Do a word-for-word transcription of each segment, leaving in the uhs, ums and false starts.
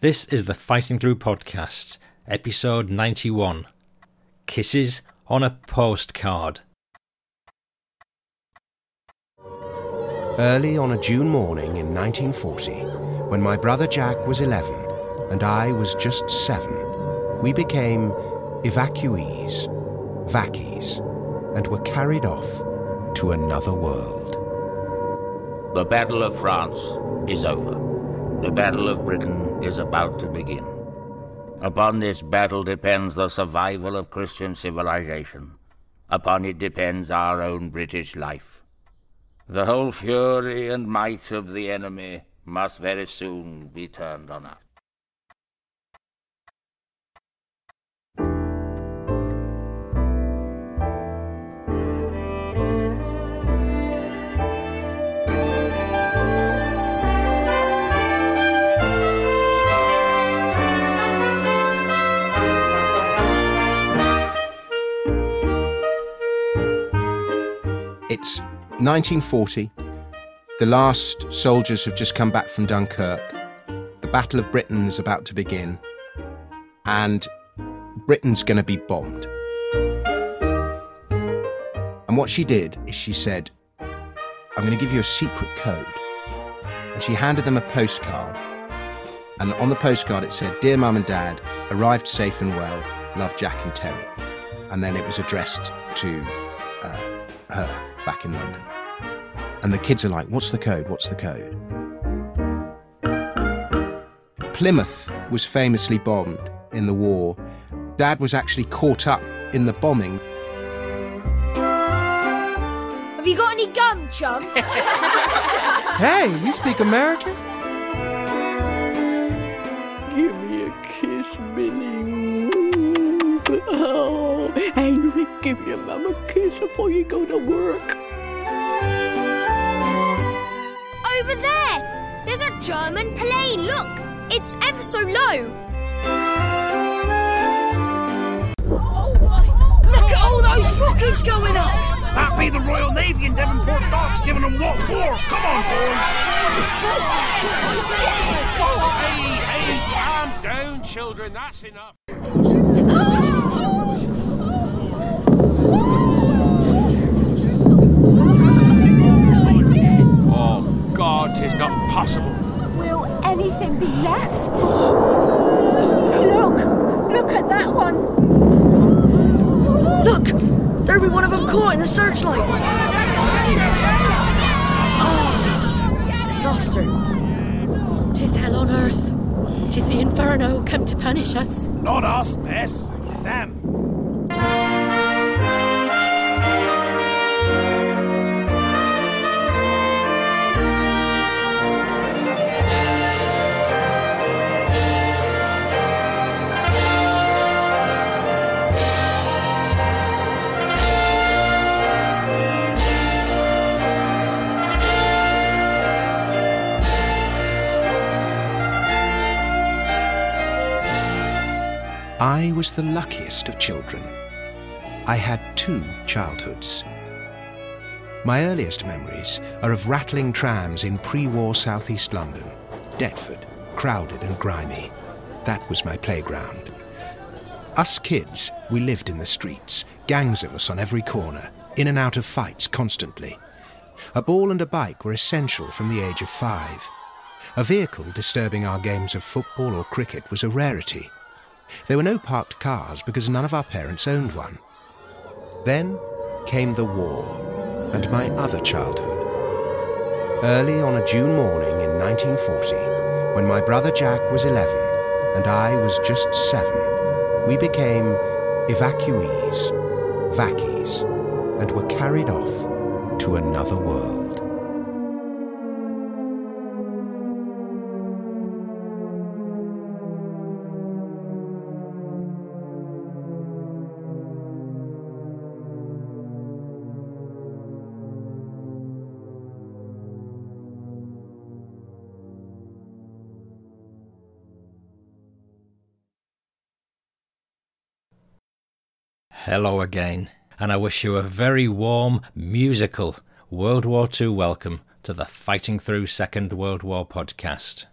This is the Fighting Through Podcast, episode ninety-one, Kisses on a Postcard. Early on a June morning in nineteen forty, when my brother Jack was eleven and I was just seven, we became evacuees, vackies, and were carried off to another world. The Battle of France is over. The Battle of Britain is about to begin. Upon this battle depends the survival of Christian civilization. Upon it depends our own British life. The whole fury and might of the enemy must very soon be turned on us. It's nineteen forty. The last soldiers have just come back from Dunkirk. The Battle of Britain is about to begin, and Britain's going to be bombed. And what she did is she said, "I'm going to give you a secret code." And she handed them a postcard. And on the postcard it said, "Dear Mum and Dad, arrived safe and well. Love, Jack and Terry." And then it was addressed to uh, her back in London. And the kids are like, "What's the code? What's the code?" Plymouth was famously bombed in the war. Dad was actually caught up in the bombing. "Have you got any gum, chum?" "Hey, you speak American?" "Give me a kiss, Billy. Oh, Henry, give your mum a kiss before you go to work." "Over there, there's a German plane, look, it's ever so low." "Oh my, look at all those rockets going up." "That be the Royal Navy in Devonport docks giving them what for, come on boys." "Hey, hey, calm down children, that's enough." "God, 'tis not possible. Will anything be left? Look, look at that one. Look, there'll be one of them caught in the searchlight." "Oh, lost her. 'Tis hell on earth. 'Tis the inferno come to punish us." "Not us, Bess. Them." I was the luckiest of children. I had two childhoods. My earliest memories are of rattling trams in pre-war southeast London, Deptford, crowded and grimy. That was my playground. Us kids, we lived in the streets, gangs of us on every corner, in and out of fights constantly. A ball and a bike were essential from the age of five. A vehicle disturbing our games of football or cricket was a rarity. There were no parked cars because none of our parents owned one. Then came the war and my other childhood. Early on a June morning in nineteen forty, when my brother Jack was eleven and I was just seven, we became evacuees, vackies, and were carried off to another world. Hello again, and I wish you a very warm, musical World War Two welcome to the Fighting Through Second World War podcast.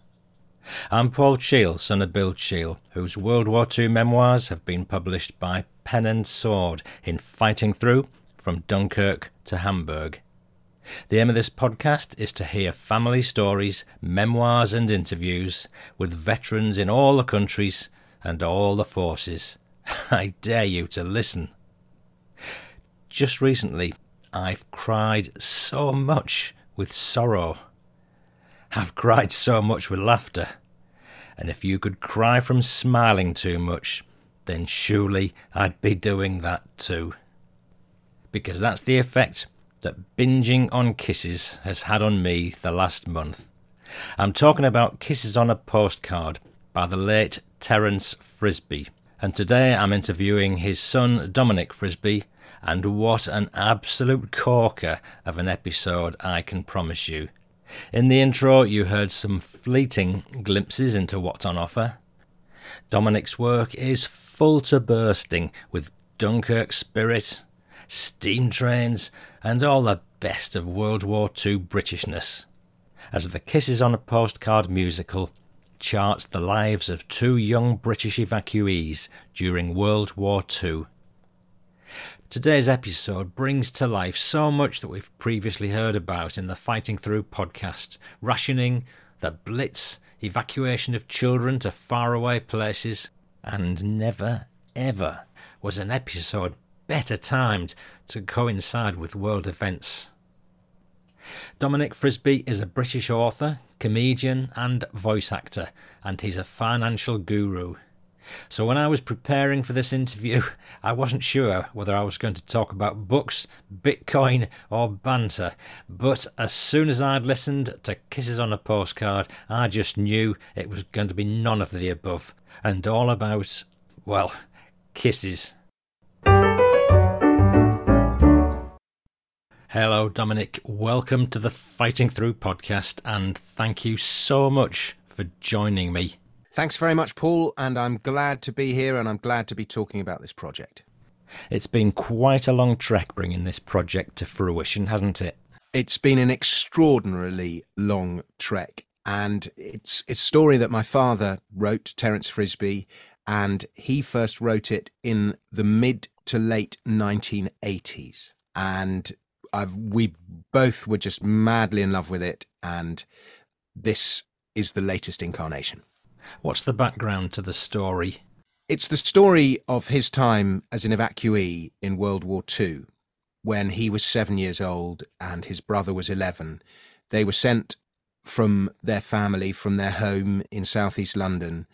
I'm Paul Cheall, son of Bill Cheall, whose World War Two memoirs have been published by Pen and Sword in Fighting Through, from Dunkirk to Hamburg. The aim of this podcast is to hear family stories, memoirs and interviews with veterans in all the countries and all the forces. I dare you to listen. Just recently, I've cried so much with sorrow. I've cried so much with laughter. And if you could cry from smiling too much, then surely I'd be doing that too. Because that's the effect that binging on Kisses has had on me the last month. I'm talking about Kisses on a Postcard by the late Terence Frisby. And today I'm interviewing his son Dominic Frisby, and what an absolute corker of an episode I can promise you. In the intro you heard some fleeting glimpses into what's on offer. Dominic's work is full to bursting with Dunkirk spirit, steam trains and all the best of World War Two Britishness, as the Kisses on a Postcard musical charts the lives of two young British evacuees during World War Two. Today's episode brings to life so much that we've previously heard about in the Fighting Through podcast: rationing, the Blitz, evacuation of children to faraway places, and never ever was an episode better timed to coincide with world events. Dominic Frisby is a British author, comedian and voice actor, and he's a financial guru. So when I was preparing for this interview, I wasn't sure whether I was going to talk about books, Bitcoin or banter, but as soon as I'd listened to Kisses on a Postcard, I just knew it was going to be none of the above, and all about, well, kisses. Hello Dominic, welcome to the Fighting Through podcast, and thank you so much for joining me. Thanks very much, Paul, and I'm glad to be here, and I'm glad to be talking about this project. It's been quite a long trek bringing this project to fruition, hasn't it? It's been an extraordinarily long trek, and it's, it's a story that my father wrote, Terence Frisby, and he first wrote it in the mid to late nineteen eighties, and I've, we both were just madly in love with it, and this is the latest incarnation. What's the background to the story? It's the story of his time as an evacuee in World War Two, when he was seven years old and his brother was eleven. They were sent from their family, from their home in southeast London,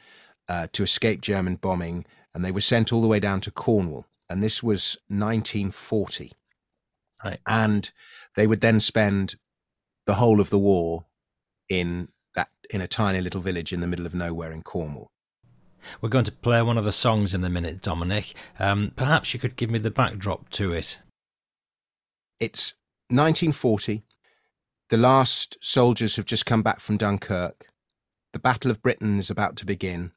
uh, to escape German bombing, and they were sent all the way down to Cornwall. And this was nineteen forty. Right. And they would then spend the whole of the war in that in a tiny little village in the middle of nowhere in Cornwall. We're going to play one of the songs in a minute, Dominic. Um, perhaps you could give me the backdrop to it. It's nineteen forty. The last soldiers have just come back from Dunkirk. The Battle of Britain is about to begin,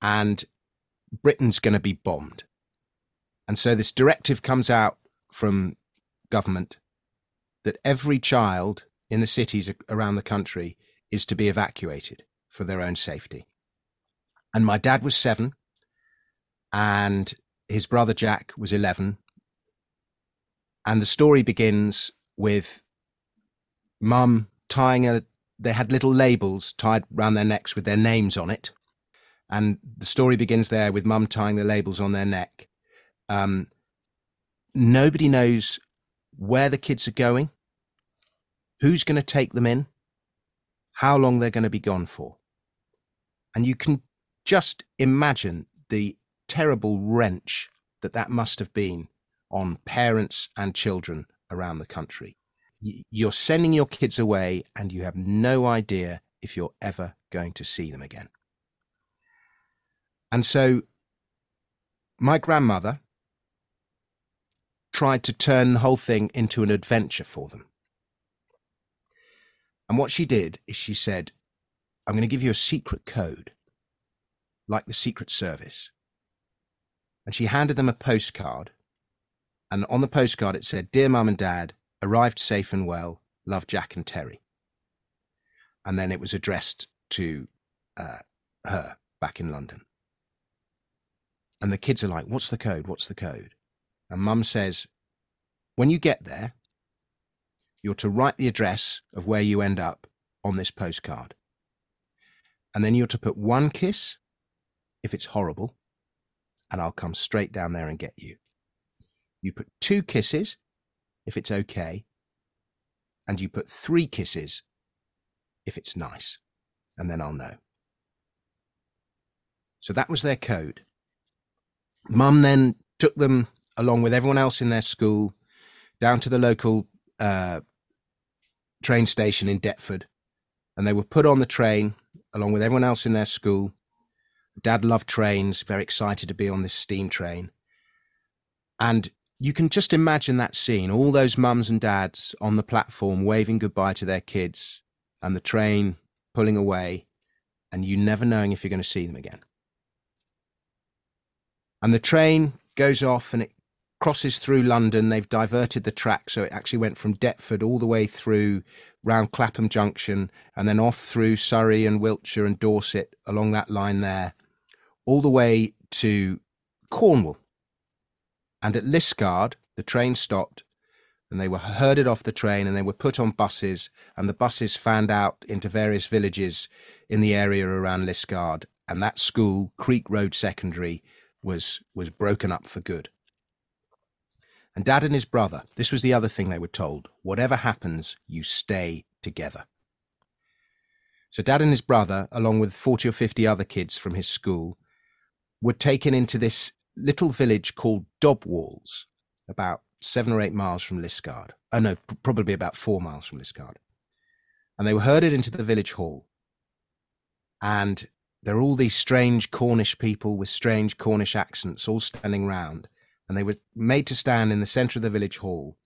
and Britain's going to be bombed. And so this directive comes out from government that every child in the cities around the country is to be evacuated for their own safety. And my dad was seven, and his brother Jack was eleven. And the story begins with mum tying a, they had little labels tied round their necks with their names on it. And the story begins there with mum tying the labels on their neck. Um, nobody knows where the kids are going, who's going to take them in, how long they're going to be gone for. And you can just imagine the terrible wrench that that must have been on parents and children around the country. You're sending your kids away and you have no idea if you're ever going to see them again. And so my grandmother tried to turn the whole thing into an adventure for them. And what she did is she said, I'm going to give you a secret code, like the Secret Service. And she handed them a postcard. And on the postcard, it said, Dear Mum and Dad, arrived safe and well, love Jack and Terry. And then it was addressed to uh, her back in London. And the kids are like, what's the code? What's the code? And Mum says, when you get there, you're to write the address of where you end up on this postcard. And then you're to put one kiss, if it's horrible, and I'll come straight down there and get you. You put two kisses, if it's okay, and you put three kisses, if it's nice, and then I'll know. So that was their code. Mum then took them, along with everyone else in their school, down to the local uh, train station in Deptford, and they were put on the train, along with everyone else in their school. Dad loved trains, very excited to be on this steam train. And you can just imagine that scene, all those mums and dads on the platform waving goodbye to their kids and the train pulling away and you never knowing if you're going to see them again. And the train goes off and it crosses through London. They've diverted the track, so it actually went from Deptford all the way through round Clapham Junction and then off through Surrey and Wiltshire and Dorset along that line there, all the way to Cornwall. And at Liskeard, the train stopped and they were herded off the train and they were put on buses, and the buses fanned out into various villages in the area around Liskeard, and that school, Creek Road Secondary, was was broken up for good. And Dad and his brother, this was the other thing they were told, whatever happens, you stay together. So Dad and his brother, along with forty or fifty other kids from his school, were taken into this little village called Dobwalls, about seven or eight miles from Liskeard. Oh no, probably about four miles from Liskeard. And they were herded into the village hall. And there are all these strange Cornish people with strange Cornish accents all standing round. And they were made to stand in the centre of the village hall.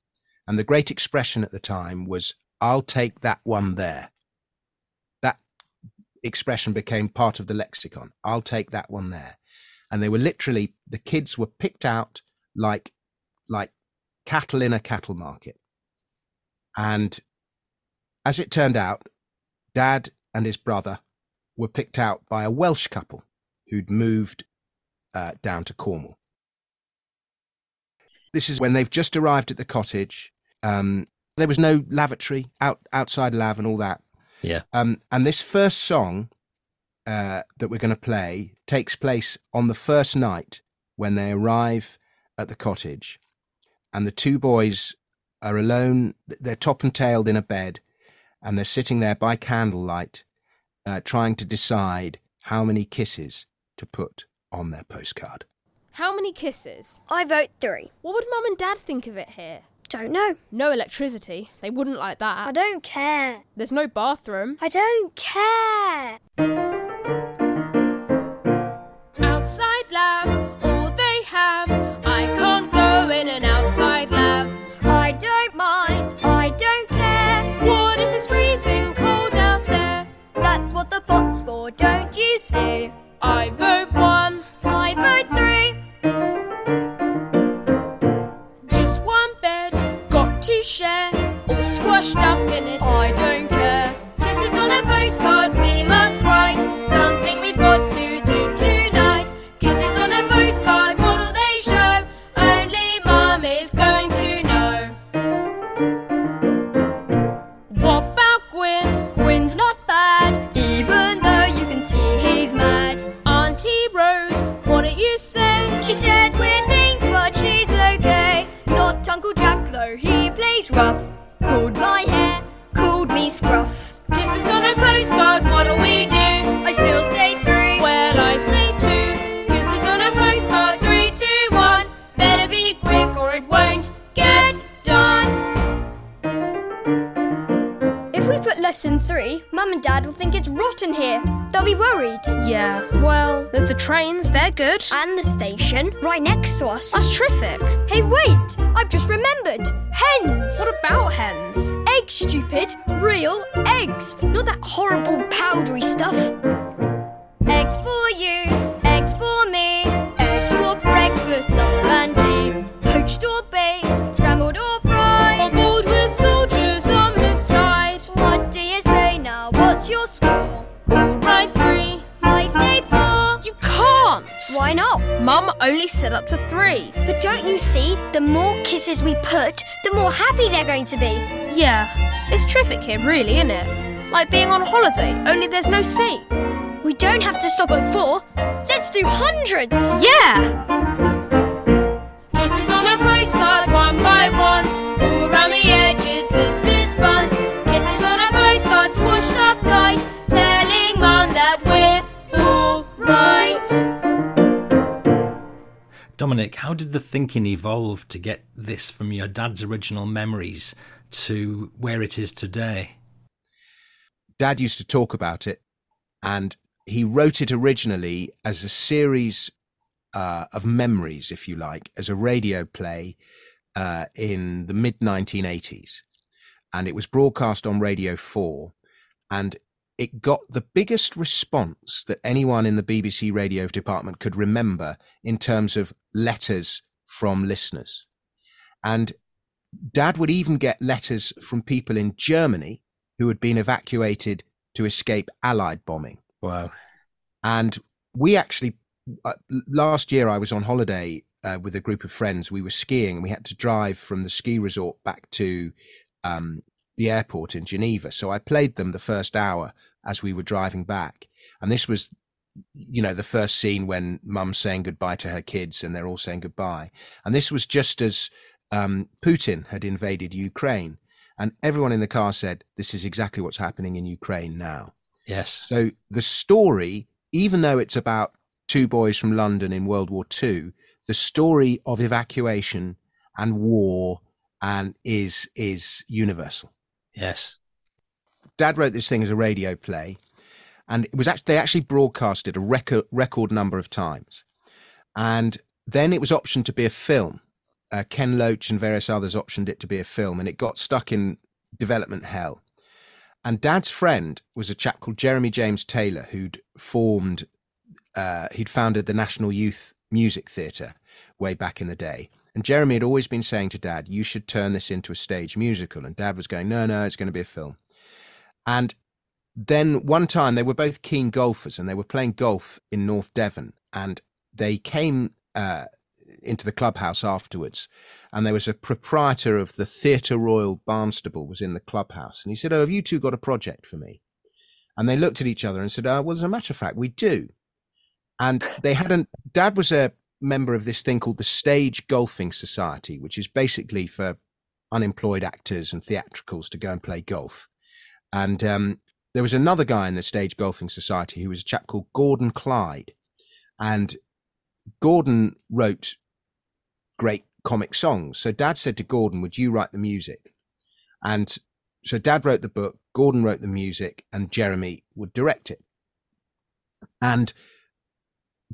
And the great expression at the time was, I'll take that one there. That expression became part of the lexicon. I'll take that one there. And they were literally, the kids were picked out like, like cattle in a cattle market. And as it turned out, Dad and his brother were picked out by a Welsh couple who'd moved uh, down to Cornwall. This is when they've just arrived at the cottage. Um, there was no lavatory, out, outside lav and all that. Yeah. Um, and this first song uh, that we're going to play takes place on the first night when they arrive at the cottage, and the two boys are alone. They're top and tailed in a bed, and they're sitting there by candlelight uh, trying to decide how many kisses to put on their postcard. How many kisses? I vote three. What would Mum and Dad think of it here? Don't know. No electricity. They wouldn't like that. I don't care. There's no bathroom. I don't care. Outside lav, all they have. I can't go in an outside lav. I don't mind. I don't care. What if it's freezing cold out there? That's what the pot's for, don't you see? I vote one. I vote three. To share, all squashed up in it. I don't care. Kisses on a postcard, we must write something we've got to do tonight. Kisses on a postcard, what'll they show? Only Mum is going to know. What about Gwyn? Gwyn's not bad, even though you can see he's mad. Auntie Rose, what do you say? She says weird things, but she's okay. Not Uncle Jack though, he plays rough. Pulled my hair, called me scruff. Kisses on a postcard, what'll we do? I still say three. Well, I say two. Kisses on a postcard, three, two, one. Better be quick or it won't get done. If we put less than three, Mum and Dad will think it's rotten here. They'll be worried. Yeah, well, there's the trains, they're good. And the station, right next to us. That's terrific. Hey, wait, I've just remembered. Hens. What about hens? Eggs, stupid. Real eggs. Not that horrible powdery stuff. Eggs for you, eggs for me. Eggs for breakfast, supper and tea. Poached or baked, scrambled or fried. I'm bored with soldiers on the side. What do you say now? What's your score? All right, three. kiss. Why not? Mum only said up to three. But don't you see? The more kisses we put, the more happy they're going to be. Yeah, it's terrific here, really, isn't it? Like being on holiday, only there's no sea. We don't have to stop at four. Let's do hundreds. Yeah. Kisses on a postcard, one by one. All round the edges, this is fun. Kisses on a postcard, squashed up tight, telling Mum that we're right. Dominic, how did the thinking evolve to get this from your dad's original memories to where it is today? Dad used to talk about it, and he wrote it originally as a series uh, of memories, if you like, as a radio play uh, in the mid nineteen eighties. And it was broadcast on Radio four, and it got the biggest response that anyone in the B B C radio department could remember in terms of letters from listeners. And Dad would even get letters from people in Germany who had been evacuated to escape Allied bombing. Wow. And we actually, uh, last year I was on holiday uh, with a group of friends. We were skiing and we had to drive from the ski resort back to um the airport in Geneva. So I played them the first hour as we were driving back. And this was, you know, the first scene when Mum's saying goodbye to her kids and they're all saying goodbye. And this was just as um, Putin had invaded Ukraine. And everyone in the car said, this is exactly what's happening in Ukraine now. Yes. So the story, even though it's about two boys from London in World War Two, the story of evacuation and war and is is universal. Yes. Dad wrote this thing as a radio play, and it was actually, they actually broadcast it a record record number of times. And then it was optioned to be a film. Uh, Ken Loach and various others optioned it to be a film, and it got stuck in development hell. And Dad's friend was a chap called Jeremy James Taylor, who'd formed, uh, he'd founded the National Youth Music Theatre way back in the day. And Jeremy had always been saying to Dad, you should turn this into a stage musical. And Dad was going, no, no, it's going to be a film. And then one time they were both keen golfers and they were playing golf in North Devon. And they came uh, into the clubhouse afterwards. And there was a proprietor of the Theatre Royal Barnstable was in the clubhouse. And he said, oh, have you two got a project for me? And they looked at each other and said, oh, well, as a matter of fact, we do. And they hadn't, Dad was a member of this thing called the Stage Golfing Society, which is basically for unemployed actors and theatricals to go and play golf. And um, there was another guy in the Stage Golfing Society who was a chap called Gordon Clyde. And Gordon wrote great comic songs. So Dad said to Gordon, would you write the music? And so Dad wrote the book, Gordon wrote the music, and Jeremy would direct it. And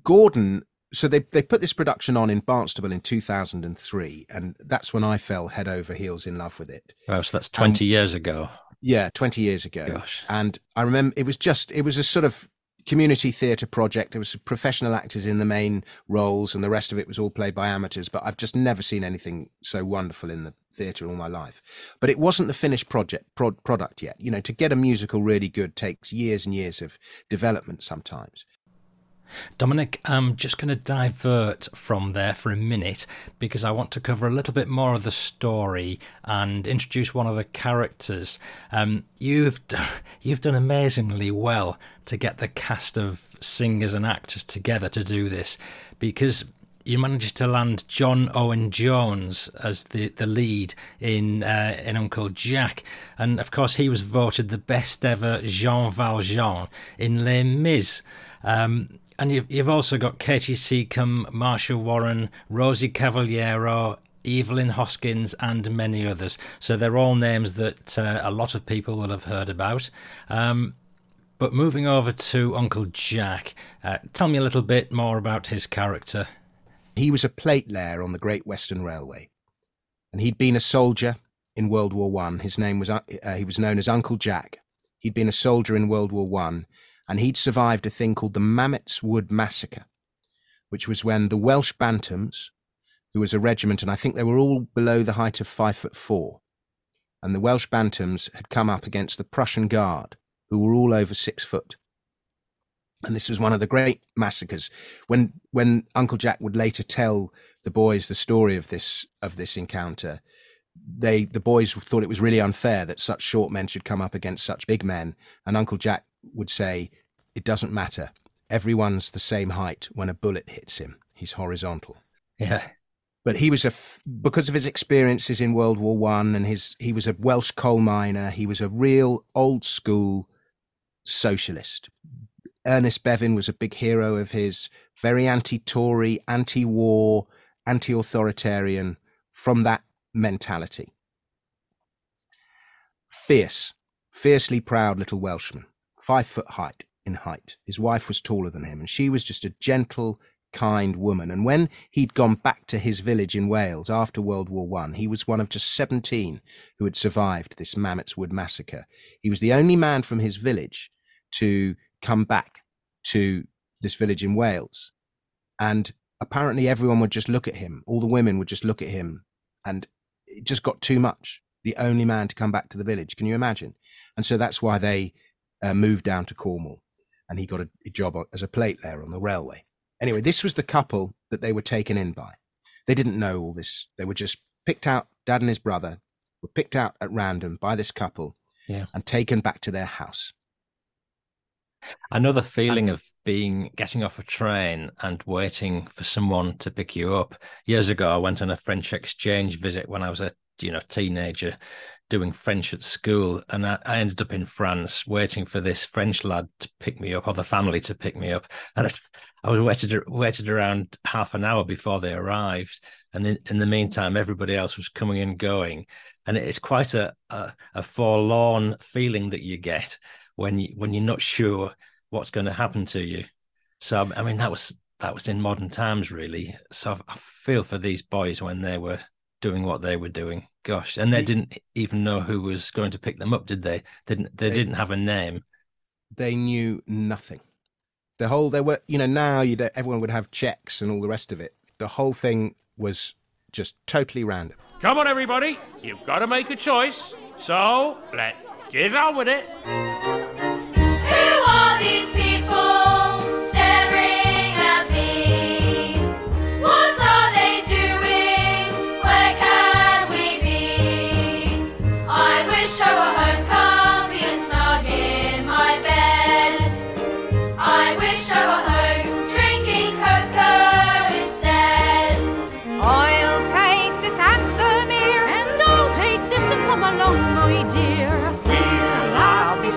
Gordon... So they, they put this production on in Barnstable in two thousand three, and that's when I fell head over heels in love with it. Oh, so that's twenty um, years ago. Yeah, twenty years ago. Gosh. And I remember it was just, it was a sort of community theatre project. There was professional actors in the main roles, and the rest of it was all played by amateurs, but I've just never seen anything so wonderful in the theatre all my life. But it wasn't the finished project pro- product yet. You know, to get a musical really good takes years and years of development sometimes. Dominic, I'm just going to divert from there for a minute because I want to cover a little bit more of the story and introduce one of the characters. Um, you've done, you've done amazingly well to get the cast of singers and actors together to do this, because you managed to land John Owen Jones as the, the lead in uh, in Uncle Jack. And, of course, he was voted the best ever Jean Valjean in Les Mis. Um And you've, you've also got Katie Seacombe, Marsha Warren, Rosie Cavaliero, Evelyn Hoskins, and many others. So they're all names that uh, a lot of people will have heard about. Um, but moving over to Uncle Jack, uh, tell me a little bit more about his character. He was a plate layer on the Great Western Railway. And he'd been a soldier in World War One. His name was, uh, he was known as Uncle Jack. He'd been a soldier in World War One. And he'd survived a thing called the Mametz Wood massacre, which was when the Welsh Bantams, who was a regiment, and I think they were all below the height of five foot four, and the Welsh Bantams had come up against the Prussian Guard, who were all over six foot. And this was one of the great massacres. When when Uncle Jack would later tell the boys the story of this of this encounter, they the boys thought it was really unfair that such short men should come up against such big men. And Uncle Jack would say, "It doesn't matter. Everyone's the same height when a bullet hits him. He's horizontal." Yeah. But he was a, because of his experiences in World War One, and his he was a Welsh coal miner. He was a real old school socialist. Ernest Bevin was a big hero of his, very anti-Tory, anti-war, anti-authoritarian, from that mentality. Fierce, fiercely proud little Welshman, five foot height in height. His wife was taller than him, and she was just a gentle, kind woman. And when he'd gone back to his village in Wales after World War One, he was one of just seventeen who had survived this Mametz Wood massacre. He was the only man from his village to come back to this village in Wales. And apparently everyone would just look at him. All the women would just look at him, and it just got too much. The only man to come back to the village. Can you imagine? And so that's why they uh, moved down to Cornwall, and he got a, a job as a plate layer on the railway. Anyway, this was the couple that they were taken in by. They didn't know all this. They were just picked out. Dad and his brother were picked out at random by this couple, yeah, and taken back to their house. Another feeling of being getting off a train and waiting for someone to pick you up. Years ago, I went on a French exchange visit when I was a you know teenager doing French at school, and I, I ended up in France waiting for this French lad to pick me up, or the family to pick me up. And I, I was waited waited around half an hour before they arrived, and in, in the meantime, everybody else was coming and going, and it's quite a a, a forlorn feeling that you get when you, when you're not sure what's going to happen to you. So, I mean, that was that was in modern times, really. So I feel for these boys when they were doing what they were doing. Gosh, and they didn't even know who was going to pick them up, did they? Didn't they, they didn't have a name. They knew nothing. The whole, there were, you know, now you don't, everyone would have checks and all the rest of it. The whole thing was just totally random. Come on, everybody. You've got to make a choice. So let's get on with it. Who are these people staring at me? What are they doing? Where can we be? I wish I were home comfy and snug in my bed. I wish I were home drinking cocoa instead. I'll take this handsome ear, and I'll take this and come along, my dear.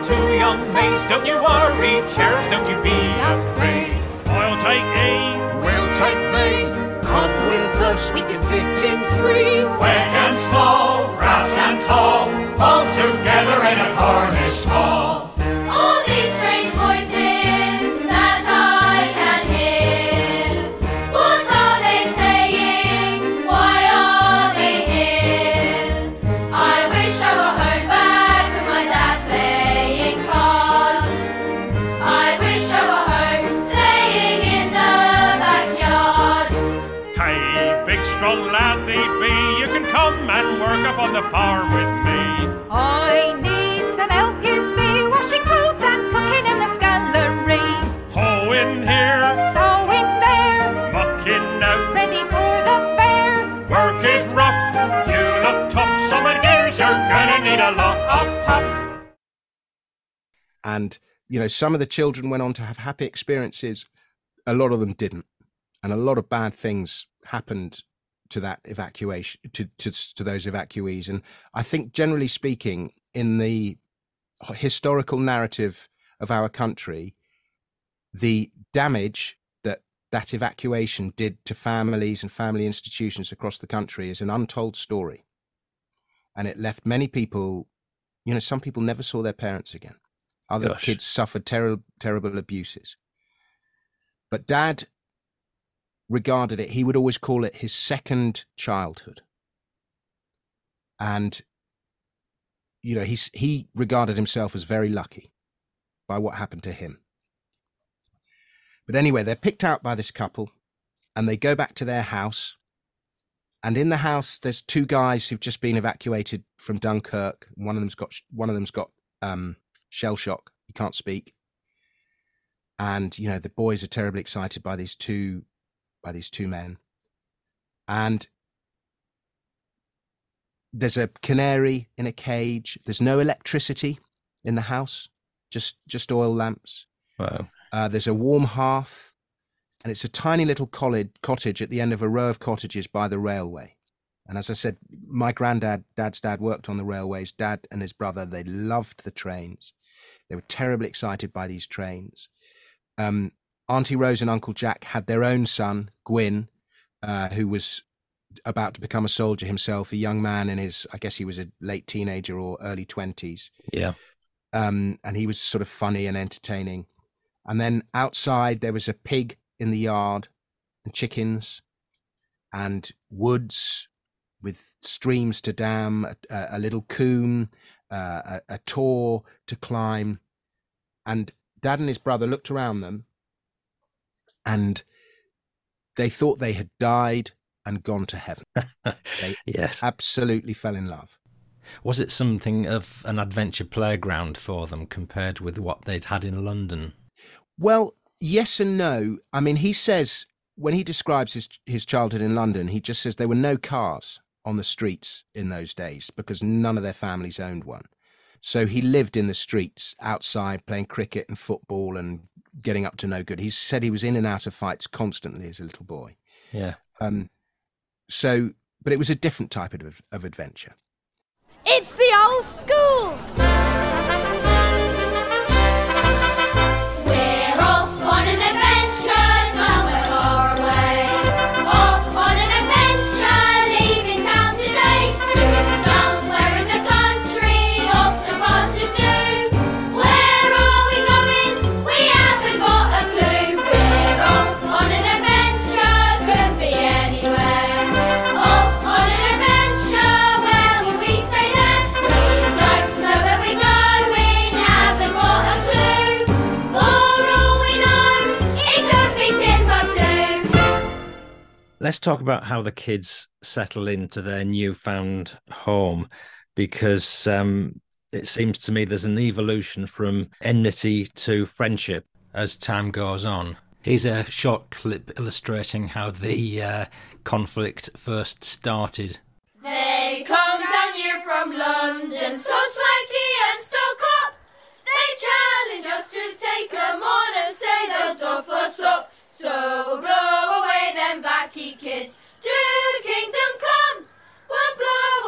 Two young maids, don't you worry, cherubs, don't you be afraid. I'll take A, we'll take thee. Come with us, we can fit in three. Quick and small, brass and tall, all together in a Cornish hall. All these strange voices that I can hear, what are they saying? Why are they here? I wish I were home back with my dad playing. I wish I were home, playing in the backyard. Hey, big strong lad thee be, you can come and work up on the farm with me. I need some help, you see, washing clothes and cooking in the scullery. Hoeing here, sewing there, mucking out, ready for the fair. Work is rough, you look tough, so my dears, you're gonna need a lot of puff. And, you know, some of the children went on to have happy experiences. A lot of them didn't. And a lot of bad things happened to that evacuation, to, to, to those evacuees. And I think, generally speaking, in the historical narrative of our country, the damage that that evacuation did to families and family institutions across the country is an untold story. And it left many people, you know, some people never saw their parents again. Other Gosh. Kids suffered terrible, terrible abuses. But Dad regarded it, he would always call it his second childhood. And, you know, he, he regarded himself as very lucky by what happened to him. But anyway, they're picked out by this couple, and they go back to their house. And in the house, there's two guys who've just been evacuated from Dunkirk. One of them's got, one of them's got, um, shell shock, he can't speak, And, you know, the boys are terribly excited by these two, by these two men. And there's a canary in a cage. There's no electricity in the house, just, just oil lamps. Wow. Uh, there's a warm hearth, and it's a tiny little cottage at the end of a row of cottages by the railway. And as I said, my granddad, dad's dad, worked on the railways. Dad and his brother, they loved the trains. They were terribly excited by these trains. Um, Auntie Rose and Uncle Jack had their own son, Gwyn, uh, who was about to become a soldier himself, a young man in his, I guess he was a late teenager or early twenties. Yeah. Um, and he was sort of funny and entertaining. And then outside there was a pig in the yard and chickens and woods with streams to dam, a, a little coombe, uh, a, a tor to climb. And Dad and his brother looked around them and they thought they had died and gone to heaven. They yes. absolutely fell in love. Was it something of an adventure playground for them compared with what they'd had in London? Well, yes and no. I mean, he says, when he describes his, his childhood in London, he just says there were no cars on the streets in those days because none of their families owned one. So he lived in the streets outside playing cricket and football and getting up to no good. He said he was in and out of fights constantly as a little boy. Yeah. Um. So, but it was a different type of, of adventure. It's the old school. We're off on an adventure somewhere far away. Off on an adventure, leaving town today. To somewhere in the country, off to pastures new. Where are we going? We haven't got a clue. We're off on an adventure, could be anywhere. Let's talk about how the kids settle into their newfound home, because um, it seems to me there's an evolution from enmity to friendship as time goes on. Here's a short clip illustrating how the uh, conflict first started. They come down here from London, so swanky and stuck up. They challenge us to take them on and say they'll duff us up. So we'll blow away them vacky kids to kingdom come. We'll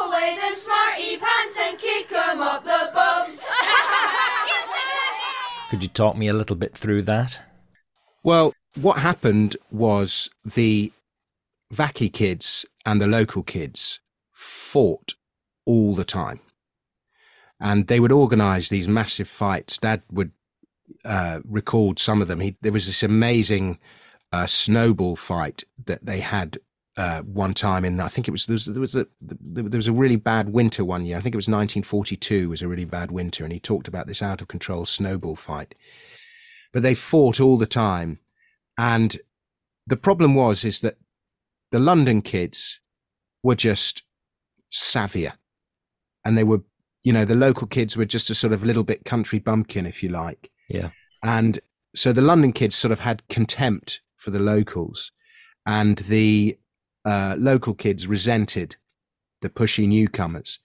blow away them smarty pants and kick them up the bum. Could you talk me a little bit through that? Well, what happened was the vacky kids and the local kids fought all the time. And they would organise these massive fights. Dad would Uh, recalled some of them. He, there was this amazing uh, snowball fight that they had uh, one time in, I think it was, there was, there was, a, there was a really bad winter one year. I think it was nineteen forty-two was a really bad winter. And he talked about this out of control snowball fight, but they fought all the time. And the problem was, is that the London kids were just savvier, and they were, you know, the local kids were just a sort of little bit country bumpkin, if you like. Yeah. And so the London kids sort of had contempt for the locals, and the uh, local kids resented the pushy newcomers.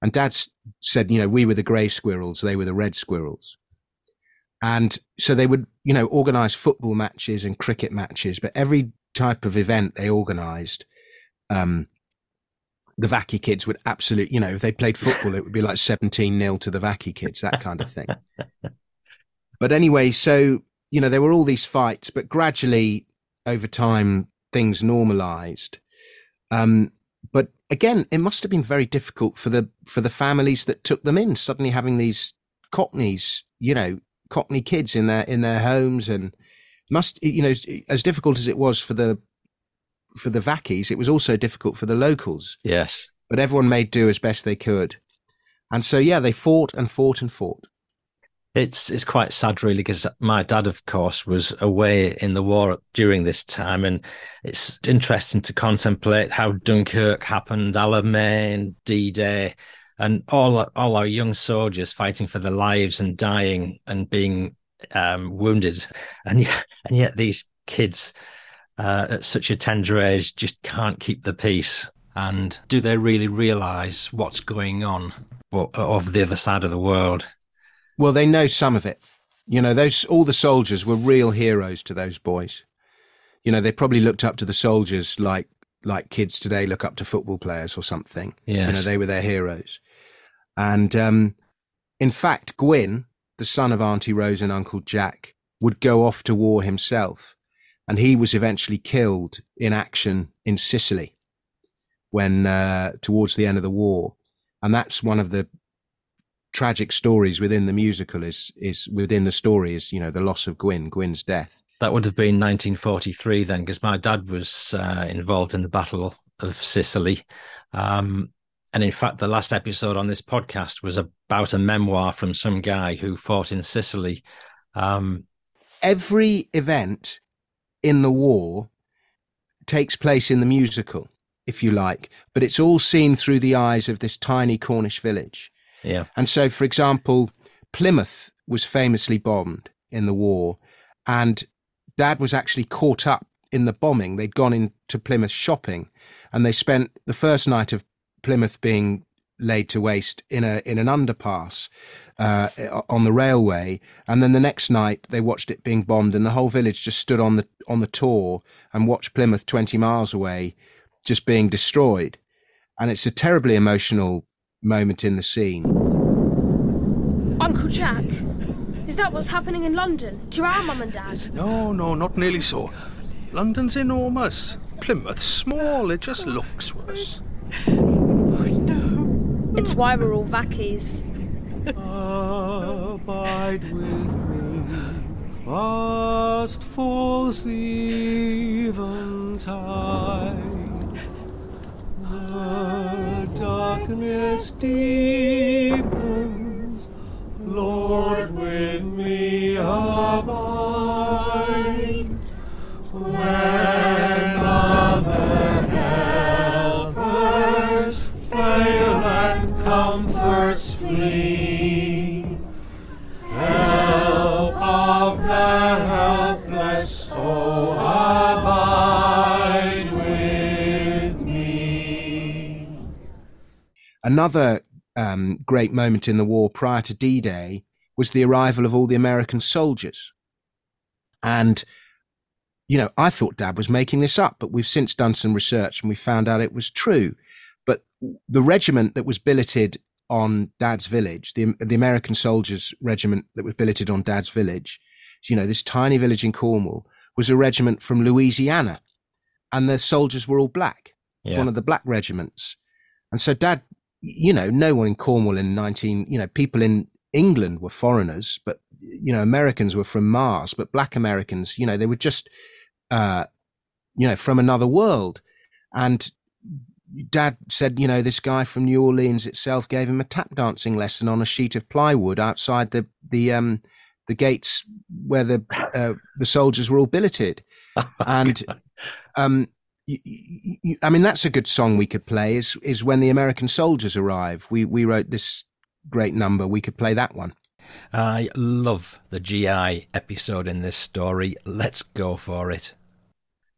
And Dad said, you know, we were the grey squirrels, they were the red squirrels. And so they would, you know, organise football matches and cricket matches, but every type of event they organised, um, the vacky kids would absolutely, you know, if they played football, it would be like seventeen nil to the vacky kids, that kind of thing. But anyway, so, you know, there were all these fights, but gradually over time, things normalized. Um, but again, it must have been very difficult for the for the families that took them in, suddenly having these Cockneys, you know, Cockney kids in their in their homes. And must, you know, as difficult as it was for the for the vackies, it was also difficult for the locals. Yes. But everyone made do as best they could. And so, yeah, they fought and fought and fought. It's it's quite sad, really, because my dad, of course, was away in the war during this time, and it's interesting to contemplate how Dunkirk happened, Alamein, D-Day, and all all our young soldiers fighting for their lives and dying and being um, wounded. And yet, and yet these kids uh, at such a tender age just can't keep the peace. And do they really realise what's going on of the other side of the world? Well, they know some of it. You know, those all the soldiers were real heroes to those boys. You know, they probably looked up to the soldiers like like kids today look up to football players or something. Yes. You know, they were their heroes. And um, in fact, Gwyn, the son of Auntie Rose and Uncle Jack, would go off to war himself. And he was eventually killed in action in Sicily when uh, towards the end of the war. And that's one of the tragic stories within the musical is, is within the story is, you know, the loss of Gwyn, Gwyn's death. That would have been nineteen forty-three then, because my dad was uh, involved in the Battle of Sicily. Um, and in fact, the last episode on this podcast was about a memoir from some guy who fought in Sicily. Um, Every event in the war takes place in the musical, if you like, but it's all seen through the eyes of this tiny Cornish village. Yeah. And so, for example, Plymouth was famously bombed in the war, and Dad was actually caught up in the bombing. They'd gone into Plymouth shopping, and they spent the first night of Plymouth being laid to waste in a in an underpass uh, on the railway. And then the next night they watched it being bombed, and the whole village just stood on the on the tor and watched Plymouth twenty miles away just being destroyed. And it's a terribly emotional moment in the scene. Uncle Jack, is that what's happening in London to our mum and dad? No, no, not nearly so. London's enormous. Plymouth's small. It just looks worse. Oh, no. It's why we're all vackies. Abide with me. Fast falls the eventide. The darkness deepens. Lord, with me abide, when other helpers fail and comforts flee. Help of the helpless, oh, abide with me. Another Um, great moment in the war prior to D-Day was the arrival of all the American soldiers. And, you know, I thought Dad was making this up, but we've since done some research and we found out it was true. But the regiment that was billeted on Dad's village, the, the American soldiers regiment that was billeted on Dad's village, you know, this tiny village in Cornwall, was a regiment from Louisiana. And the soldiers were all black. Yeah. It's one of the black regiments. And so Dad, you know, no one in Cornwall in nineteen, you know, people in England were foreigners, but, you know, Americans were from Mars, but black Americans, you know, they were just, uh, you know, from another world. And Dad said, you know, this guy from New Orleans itself gave him a tap dancing lesson on a sheet of plywood outside the, the, um, the gates where the, uh, the soldiers were all billeted. And, um, I mean, that's a good song we could play is is when the American soldiers arrive. We we wrote this great number. We could play that one. I love the G I episode in this story. Let's go for it.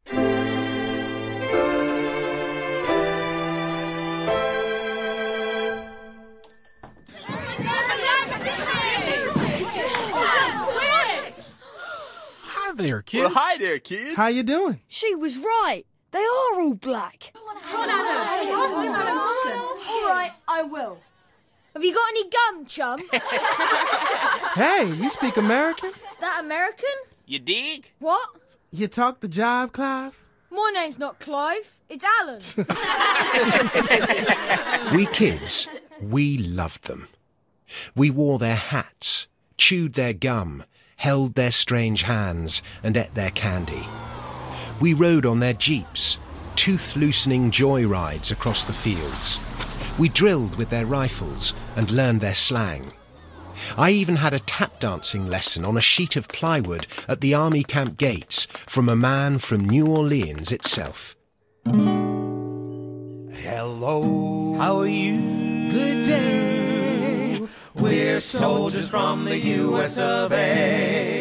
Hi there, kids. Well, hi there, kids. How you doing? She was right. They are all black. Come on, Adam. All right, I will. Have you got any gum, chum? Hey, you speak American? That American? You dig? What? You talk the jive, Clive? My name's not Clive, it's Alan. We kids, we loved them. We wore their hats, chewed their gum, held their strange hands, and ate their candy. We rode on their jeeps, tooth-loosening joyrides across the fields. We drilled with their rifles and learned their slang. I even had a tap-dancing lesson on a sheet of plywood at the army camp gates from a man from New Orleans itself. Hello. How are you? Good day. We're soldiers from the U S of A.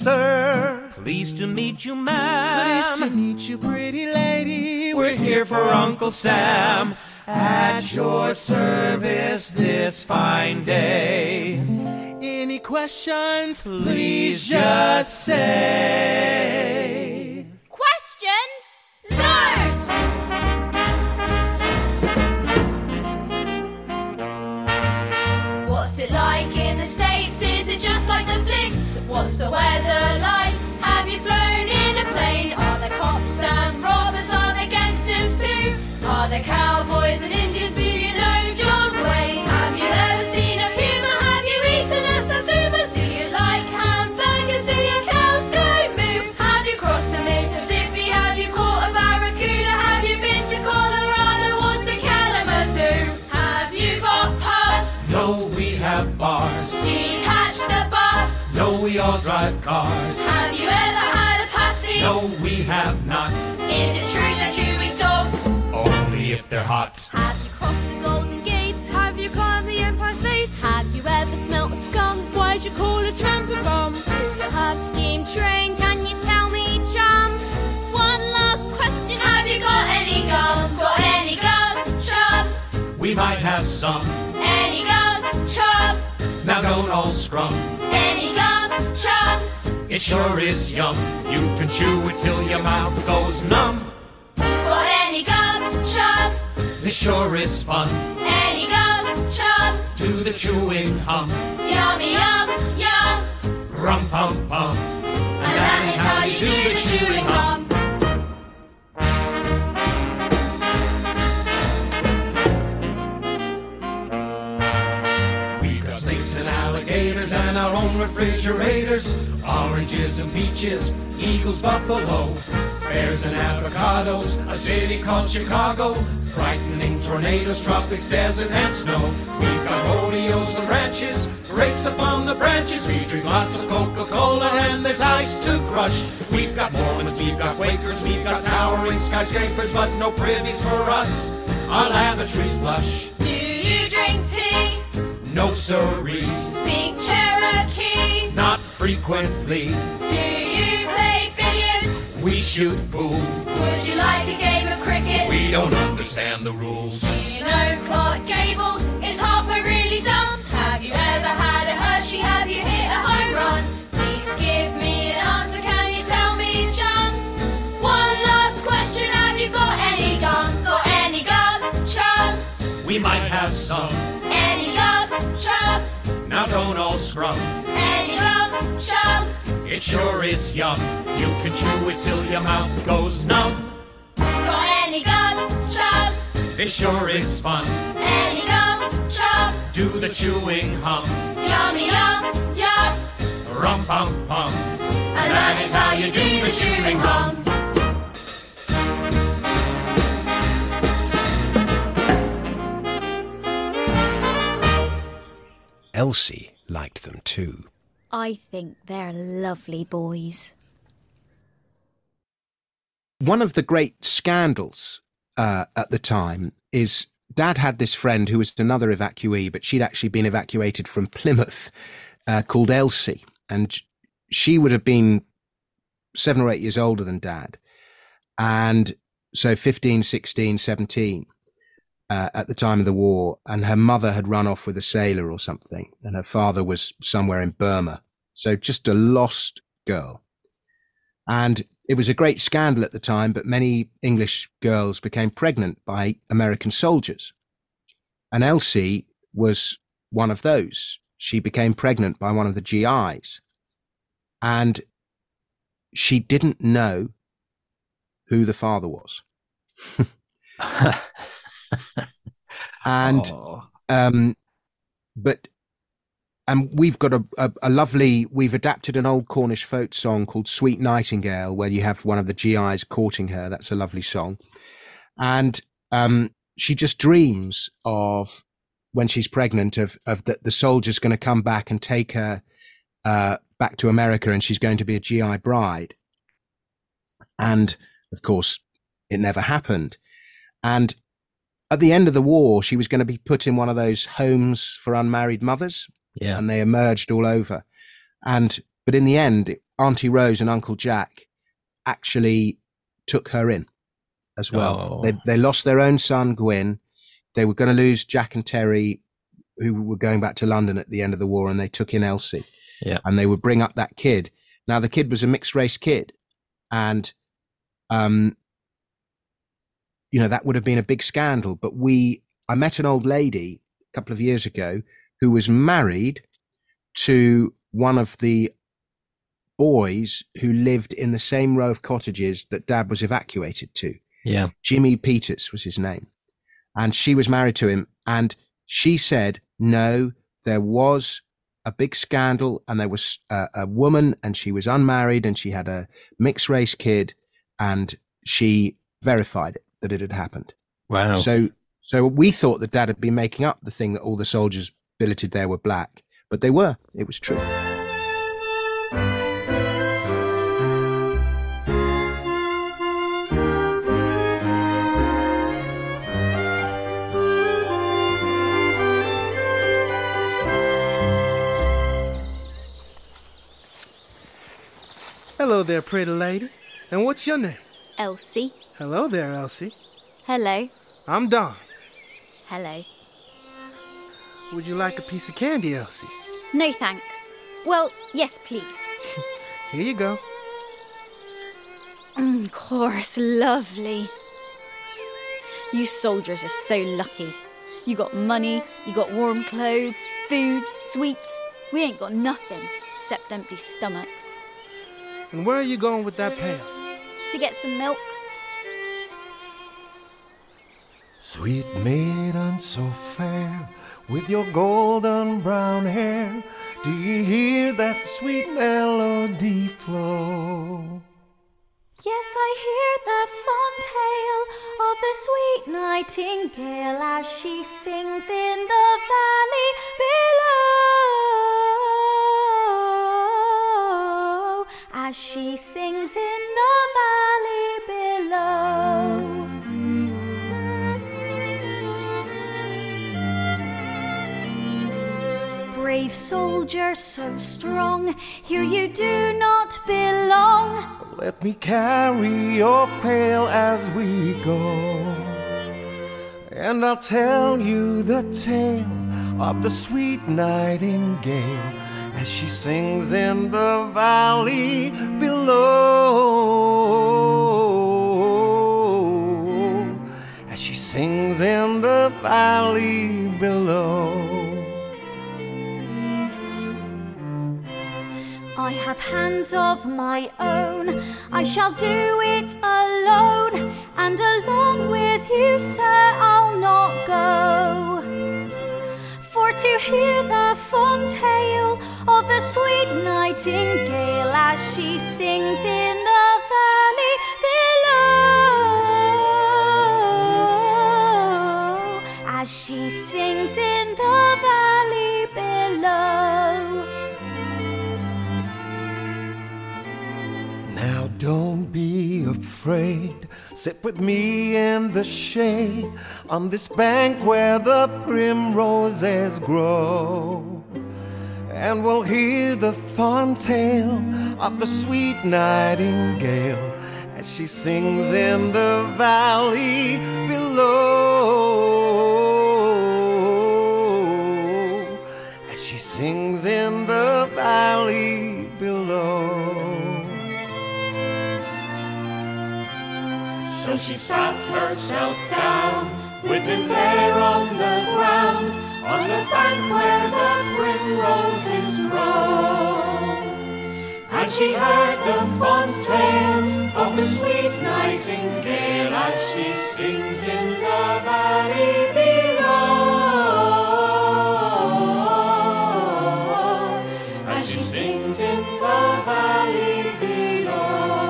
lady, sir. Pleased to meet you, ma'am. Pleased to meet you, pretty lady. We're here for Uncle Sam. At your service this fine day. Any questions, please just say. Questions? Nurse! What's it like in the States? Is it just like the flicks? What's the weather like? Have you flown in a plane? Are there cops and robbers? Are there gangsters too? Are there cowboys and Indians? Do you know John Wayne? Have you ever seen a puma? Have you eaten a satsuma? Do you like hamburgers? Do your cows go moo? Have you crossed the Mississippi? Have you caught a barracuda? Have you been to Colorado or to Kalamazoo? Have you got puss? No, we have bars. Do you catch the bus? No, we all drive cars. Have you ever had a pasty? No, we have not. Is it true that you eat dogs? Only if they're hot. Have you crossed the Golden Gate? Have you climbed the Empire State? Have you ever smelt a skunk? Why'd you call a tramp a bum? You have steam trains and you tell me chum. One last question. Have you got any gum? Got any gum? Chum. We might have some. Any gum? Chum. Now don't all scrum. Any gum? Chum. It sure is yum. You can chew it till your mouth goes numb. Got any gum, chum? This sure is fun. Any gum, chum? To the chewing hum. Yummy, yum, yum. Rum, pum, pum. And, and that is how you do, do the chewing hum. We've got snakes and alligators and our own refrigerators. Oranges and peaches, eagles, buffalo. Bears and avocados, a city called Chicago. Frightening tornadoes, tropics, desert and snow. We've got rodeos and ranches, grapes upon the branches. We drink lots of Coca-Cola and there's ice to crush. We've got Mormons, we've got Quakers, we've got towering skyscrapers, but no privies for us. Our lavatories flush. Do you drink tea? No siree. Speak Cherokee? Not frequently. Do you play billiards? We shoot pool. Would you like a game of cricket? We don't understand the rules. Do you know Clark Gable? Is Harper really dumb? Have you ever had a Hershey? Have you hit a home run? Please give me an answer. Can you tell me, John? One last question. Have you got any gum? Got any gum, chum? We might have some. Any gum, chum? Now don't all scrum. Any gum, chum? It sure is yum. You can chew it till your mouth goes numb. Got any gum, chum? It sure is fun. Any gum, chum? Do the chewing hum. Yummy, yum, yum. Rum, pum, pum. And that is how you do the chewing hum. Elsie liked them too. I think they're lovely boys. One of the great scandals uh, at the time is Dad had this friend who was another evacuee, but she'd actually been evacuated from Plymouth, uh, called Elsie. And she would have been seven or eight years older than Dad. And so fifteen, sixteen, seventeen Uh, at the time of the war, and her mother had run off with a sailor or something, and her father was somewhere in Burma. So just a lost girl. And it was a great scandal at the time, but many English girls became pregnant by American soldiers. And Elsie was one of those. She became pregnant by one of the G Is. And she didn't know who the father was. and Aww. um but and we've got a, a, a lovely we've adapted an old Cornish folk song called Sweet Nightingale, where you have one of the G Is courting her. That's a lovely song. And um she just dreams of, when she's pregnant, of of the, the soldier's going to come back and take her uh back to America, and she's going to be a G I bride. And of course it never happened. And at the end of the war, she was going to be put in one of those homes for unmarried mothers. Yeah. And they emerged all over. And but in the end, Auntie Rose and Uncle Jack actually took her in as well. Oh. They, they lost their own son, Gwyn. They were going to lose Jack and Terry, who were going back to London at the end of the war, and they took in Elsie. Yeah. And they would bring up that kid. Now, the kid was a mixed race kid. And, um, you know, that would have been a big scandal. But we, I met an old lady a couple of years ago who was married to one of the boys who lived in the same row of cottages that Dad was evacuated to. Yeah. Jimmy Peters was his name. And she was married to him. And she said, no, there was a big scandal, and there was a, a woman, and she was unmarried, and she had a mixed race kid, and she verified it, that it had happened. Wow. So, so we thought that Dad had been making up the thing that all the soldiers billeted there were black, but they were. It was true. Hello there, pretty lady. And what's your name? Elsie. Hello there, Elsie. Hello. I'm Don. Hello. Would you like a piece of candy, Elsie? No, thanks. Well, yes, please. Here you go. Mm, chorus, lovely. You soldiers are so lucky. You got money, you got warm clothes, food, sweets. We ain't got nothing except empty stomachs. And where are you going with that pail? To get some milk. Sweet maiden so fair, with your golden brown hair, do you hear that sweet melody flow? Yes, I hear the fond tale of the sweet nightingale as she sings in the valley below. As she sings in the valley below. Brave soldier, so strong, here you do not belong. Let me carry your pail as we go, and I'll tell you the tale of the sweet nightingale as she sings in the valley below. As she sings in the valley below. I have hands of my own, I shall do it alone, and along with you, sir, I'll not go. For to hear the fond tale of the sweet nightingale as she sings in the valley below. As she sings in the valley below. Now don't be afraid, sit with me in the shade, on this bank where the primroses grow, and we'll hear the fond tale of the sweet nightingale as she sings in the valley below. As she sings in the valley below. So she sat herself down, with him there on the ground, on the bank where the primroses grow. And she heard the fond tale of the sweet nightingale as she sings in the valley below. As she sings in the valley below.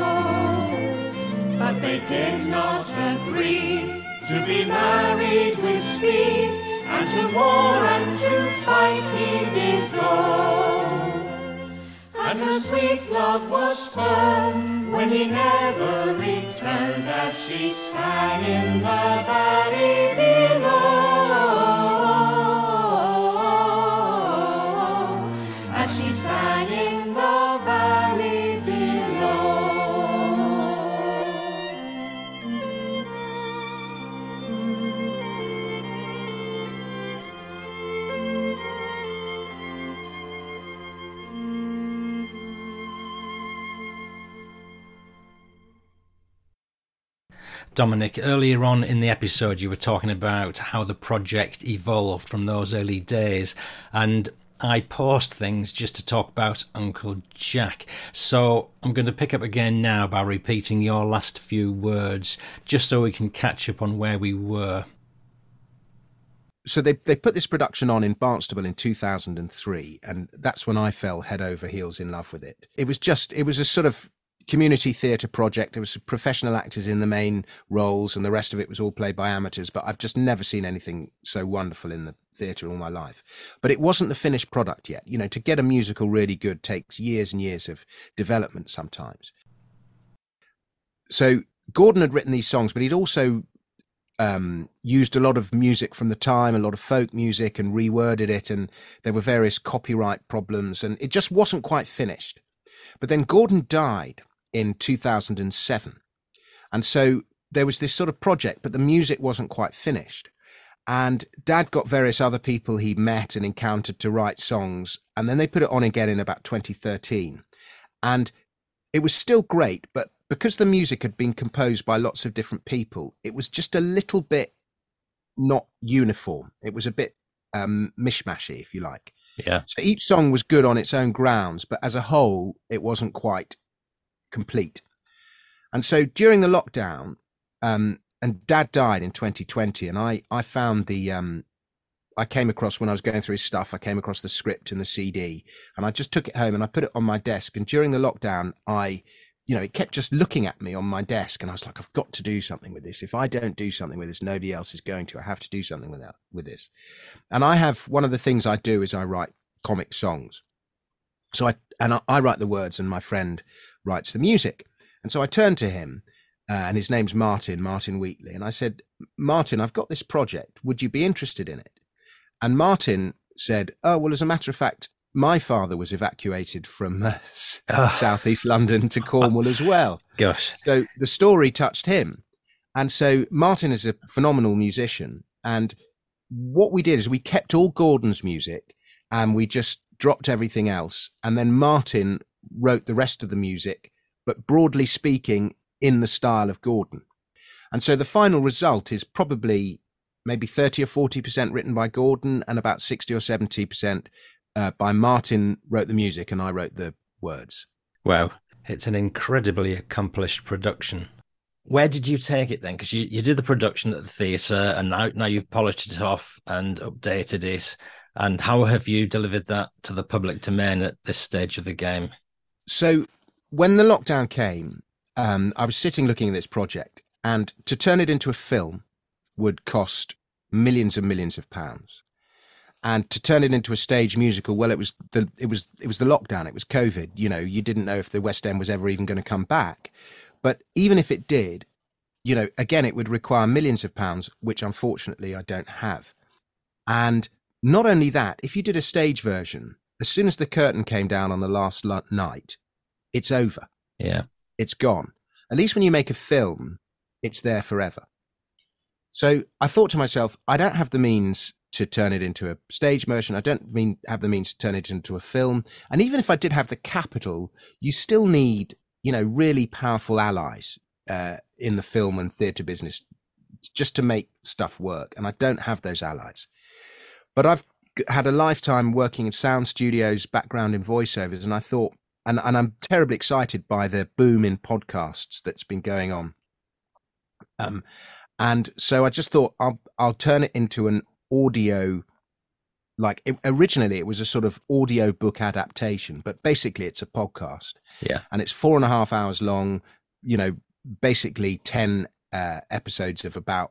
But they did not agree to be married with speed, and to war and to fight he did go. And her sweet love was spurned when he never returned, as she sang in the valley below. As she sang in the valley below. Dominic, earlier on in the episode you were talking about how the project evolved from those early days, and I paused things just to talk about Uncle Jack. So I'm going to pick up again now by repeating your last few words, just so we can catch up on where we were. So they they put this production on in Barnstable in two thousand three, and that's when I fell head over heels in love with it. It was just, it was a sort of community theatre project. There was professional actors in the main roles, and the rest of it was all played by amateurs, but I've just never seen anything so wonderful in the theatre all my life. But it wasn't the finished product yet. You know, to get a musical really good takes years and years of development sometimes. So Gordon had written these songs, but he'd also um, used a lot of music from the time, a lot of folk music, and reworded it, and there were various copyright problems, and it just wasn't quite finished. But then Gordon died in two thousand seven, and so there was this sort of project, but the music wasn't quite finished. And Dad got various other people he met and encountered to write songs, and then they put it on again in about twenty thirteen, and it was still great, but because the music had been composed by lots of different people, it was just a little bit not uniform. It was a bit um, mishmashy, if you like. Yeah. So each song was good on its own grounds, but as a whole, it wasn't quite complete. And so during the lockdown, um, and Dad died in twenty twenty, and I, I found the, um, I came across, when I was going through his stuff, I came across the script and the C D, and I just took it home and I put it on my desk. And during the lockdown, I, you know, it kept just looking at me on my desk, and I was like, I've got to do something with this. If I don't do something with this, nobody else is going to. I have to do something with that, with this. And I have, one of the things I do is I write comic songs. So I, and I, I write the words, and my friend writes the music. And so I turned to him, uh, and his name's Martin, Martin Wheatley. And I said, Martin, I've got this project. Would you be interested in it? And Martin said, oh, well, as a matter of fact, my father was evacuated from uh, oh. southeast London to Cornwall as well. Gosh. So the story touched him. And so Martin is a phenomenal musician. And what we did is we kept all Gordon's music and we just dropped everything else. And then Martin wrote the rest of the music, but broadly speaking, in the style of Gordon. And so the final result is probably maybe thirty or forty percent written by Gordon and about sixty or seventy percent Uh, by Martin wrote the music and I wrote the words. Wow. It's an incredibly accomplished production. Where did you take it then? Because you, you did the production at the theatre, and now, now you've polished it off and updated it. And how have you delivered that to the public domain at this stage of the game? So when the lockdown came, um, I was sitting looking at this project, and to turn it into a film would cost millions and millions of pounds. And to turn it into a stage musical, well, it was the it was it was the lockdown. It was COVID. You know, you didn't know if the West End was ever even going to come back. But even if it did, you know, again, it would require millions of pounds, which unfortunately I don't have. And not only that, if you did a stage version, as soon as the curtain came down on the last night, it's over. Yeah, it's gone. At least when you make a film, it's there forever. So I thought to myself, I don't have the means to turn it into a stage version. I don't mean have the means to turn it into a film. And even if I did have the capital, you still need, you know, really powerful allies uh, in the film and theatre business just to make stuff work. And I don't have those allies. But I've had a lifetime working in sound studios, background in voiceovers, and I thought, and, and I'm terribly excited by the boom in podcasts that's been going on. Um, and so I just thought I'll, I'll turn it into an audio, like it, originally it was a sort of audio book adaptation, but basically it's a podcast. Yeah. And it's four and a half hours long, you know, basically ten uh, episodes of about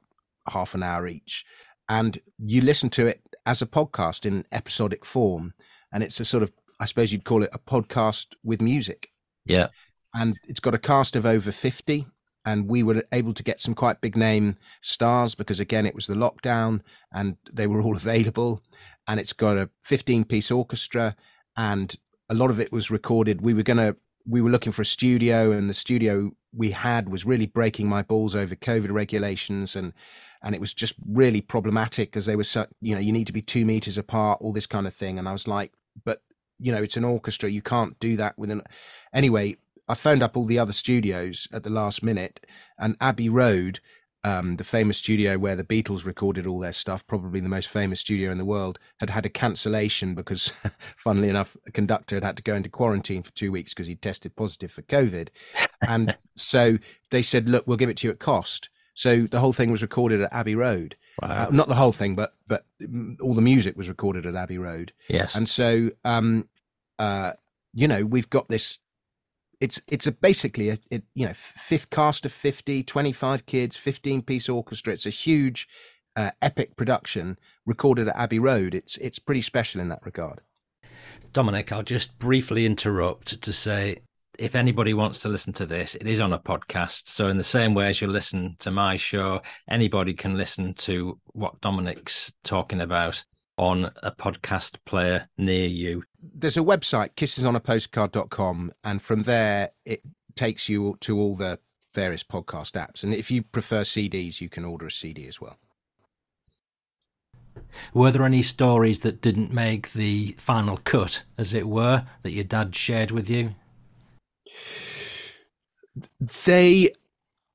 half an hour each. And you listen to it as a podcast in episodic form. And it's a sort of, I suppose you'd call it a podcast with music. Yeah. And it's got a cast of over fifty. And we were able to get some quite big name stars because, again, it was the lockdown and they were all available. And it's got a fifteen piece orchestra, and a lot of it was recorded. We were going to, we were looking for a studio, and the studio we had was really breaking my balls over COVID regulations. And, and it was just really problematic because they were, so, you know, you need to be two meters apart, all this kind of thing. And I was like, but, you know, it's an orchestra. You can't do that with an, anyway, I phoned up all the other studios at the last minute, and Abbey Road, um, the famous studio where the Beatles recorded all their stuff, probably the most famous studio in the world, had had a cancellation because, funnily enough, a conductor had had to go into quarantine for two weeks because he tested positive for COVID. And so they said, look, we'll give it to you at cost. So the whole thing was recorded at Abbey Road. Wow. Uh, not the whole thing, but but all the music was recorded at Abbey Road. Yes. And so, um, uh, you know, we've got this. It's it's a basically a, a you know fifth cast of fifty, twenty-five kids, fifteen piece orchestra. It's a huge, uh, epic production recorded at Abbey Road. It's it's pretty special in that regard. Dominic, I'll just briefly interrupt to say, if anybody wants to listen to this, it is on a podcast. So in the same way as you listen to my show, anybody can listen to what Dominic's talking about on a podcast player near you. There's a website, kisses on a postcard dot com, and from there it takes you to all the various podcast apps. And if you prefer C Ds, you can order a C D as well. Were there any stories that didn't make the final cut, as it were, that your dad shared with you? They,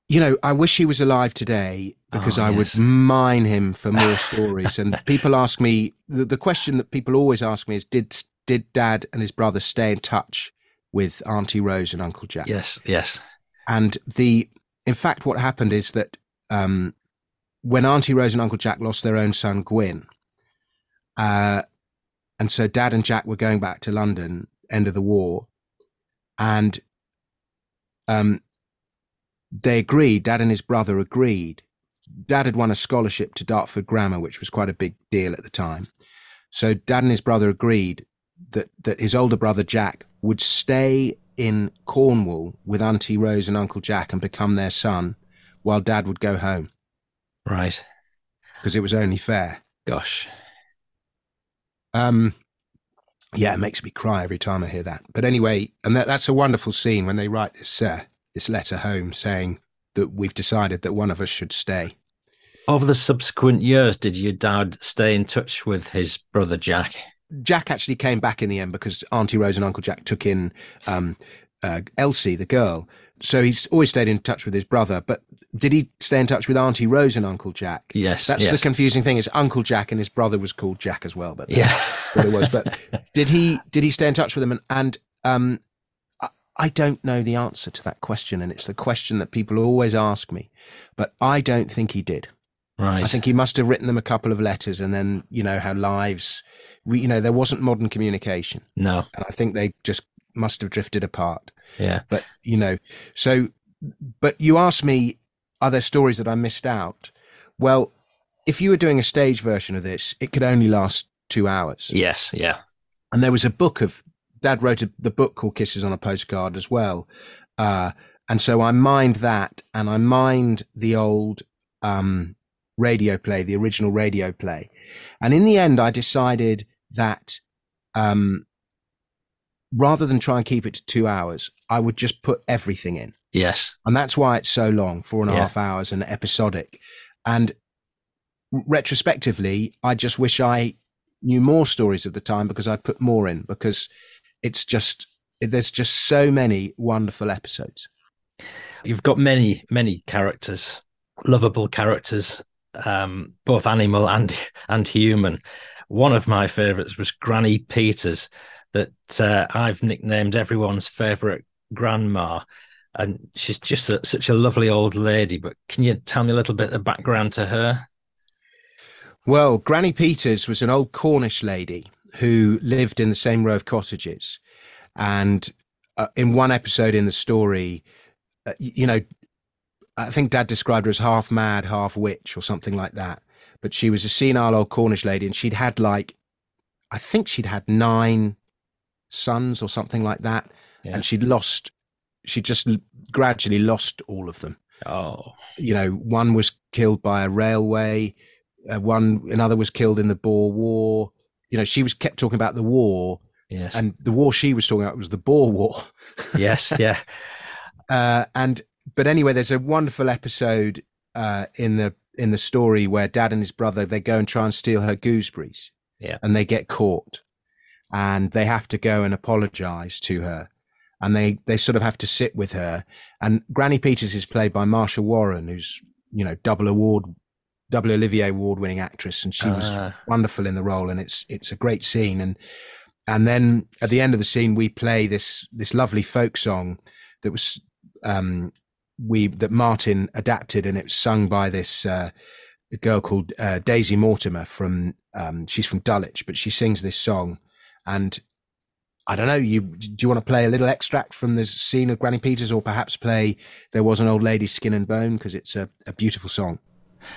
you know, I wish he was alive today, because oh, I yes. would mine him for more stories. And people ask me, the, the question that people always ask me is, did did Dad and his brother stay in touch with Auntie Rose and Uncle Jack? Yes, yes. And the, in fact, what happened is that um, when Auntie Rose and Uncle Jack lost their own son, Gwyn, uh, and so Dad and Jack were going back to London, end of the war, and um, they agreed, Dad and his brother agreed. Dad had won a scholarship to Dartford Grammar, which was quite a big deal at the time. So Dad and his brother agreed that, that his older brother, Jack, would stay in Cornwall with Auntie Rose and Uncle Jack and become their son, while Dad would go home. Right. Because it was only fair. Gosh. Um. Yeah, it makes me cry every time I hear that. But anyway, and that, that's a wonderful scene when they write this, uh, this letter home saying that we've decided that one of us should stay. Over the subsequent years, did your dad stay in touch with his brother Jack? Jack actually came back in the end because Auntie Rose and Uncle Jack took in um, uh, Elsie, the girl. So he's always stayed in touch with his brother. But did he stay in touch with Auntie Rose and Uncle Jack? Yes. That's yes. the confusing thing, is Uncle Jack and his brother was called Jack as well. But yeah, what it was. But did he did he stay in touch with them? And, and um, I, I don't know the answer to that question, and it's the question that people always ask me. But I don't think he did. Right. I think he must have written them a couple of letters, and then you know how lives, we you know there wasn't modern communication. No. And I think they just must have drifted apart. Yeah. But you know, so but you asked me, are there stories that I missed out? Well, if you were doing a stage version of this, it could only last two hours. Yes, yeah. And there was a book of, Dad wrote a, the book called Kisses on a Postcard as well. Uh, and so I mined that, and I mined the old um, radio play, the original radio play. And in the end, I decided that um, rather than try and keep it to two hours, I would just put everything in. Yes. And that's why it's so long, four and a yeah. half hours and episodic. And retrospectively, I just wish I knew more stories of the time, because I'd put more in, because it's just, there's just so many wonderful episodes. You've got many, many characters, lovable characters, um, both animal and, and human. One of my favourites was Granny Peters, that uh, I've nicknamed everyone's favourite grandma. And she's just a, such a lovely old lady. But can you tell me a little bit of background to her? Well, Granny Peters was an old Cornish lady who lived in the same row of cottages. And uh, in one episode in the story, uh, you know, I think Dad described her as half mad, half witch or something like that. But she was a senile old Cornish lady, and she'd had like, I think she'd had nine sons or something like that. Yeah. And she'd lost... She just gradually lost all of them. Oh, you know, one was killed by a railway. Uh, one, another was killed in the Boer War. You know, she was kept talking about the war. Yes. And the war she was talking about was the Boer War. Yes. Yeah. uh, and, but anyway, there's a wonderful episode uh, in the, in the story where Dad and his brother, they go and try and steal her gooseberries. Yeah. And they get caught, and they have to go and apologize to her. and they they sort of have to sit with her. And Granny Peters is played by Marsha Warren, who's, you know, double award, double Olivier award-winning actress, and she uh. was wonderful in the role. And it's it's a great scene. And and then at the end of the scene, we play this this lovely folk song that was um, we that Martin adapted, and it was sung by this uh, girl called uh, Daisy Mortimer from um, she's from Dulwich, but she sings this song. And I don't know, you, do you want to play a little extract from the scene of Granny Peters, or perhaps play There Was an Old Lady, Skin and Bone, because it's a, a beautiful song?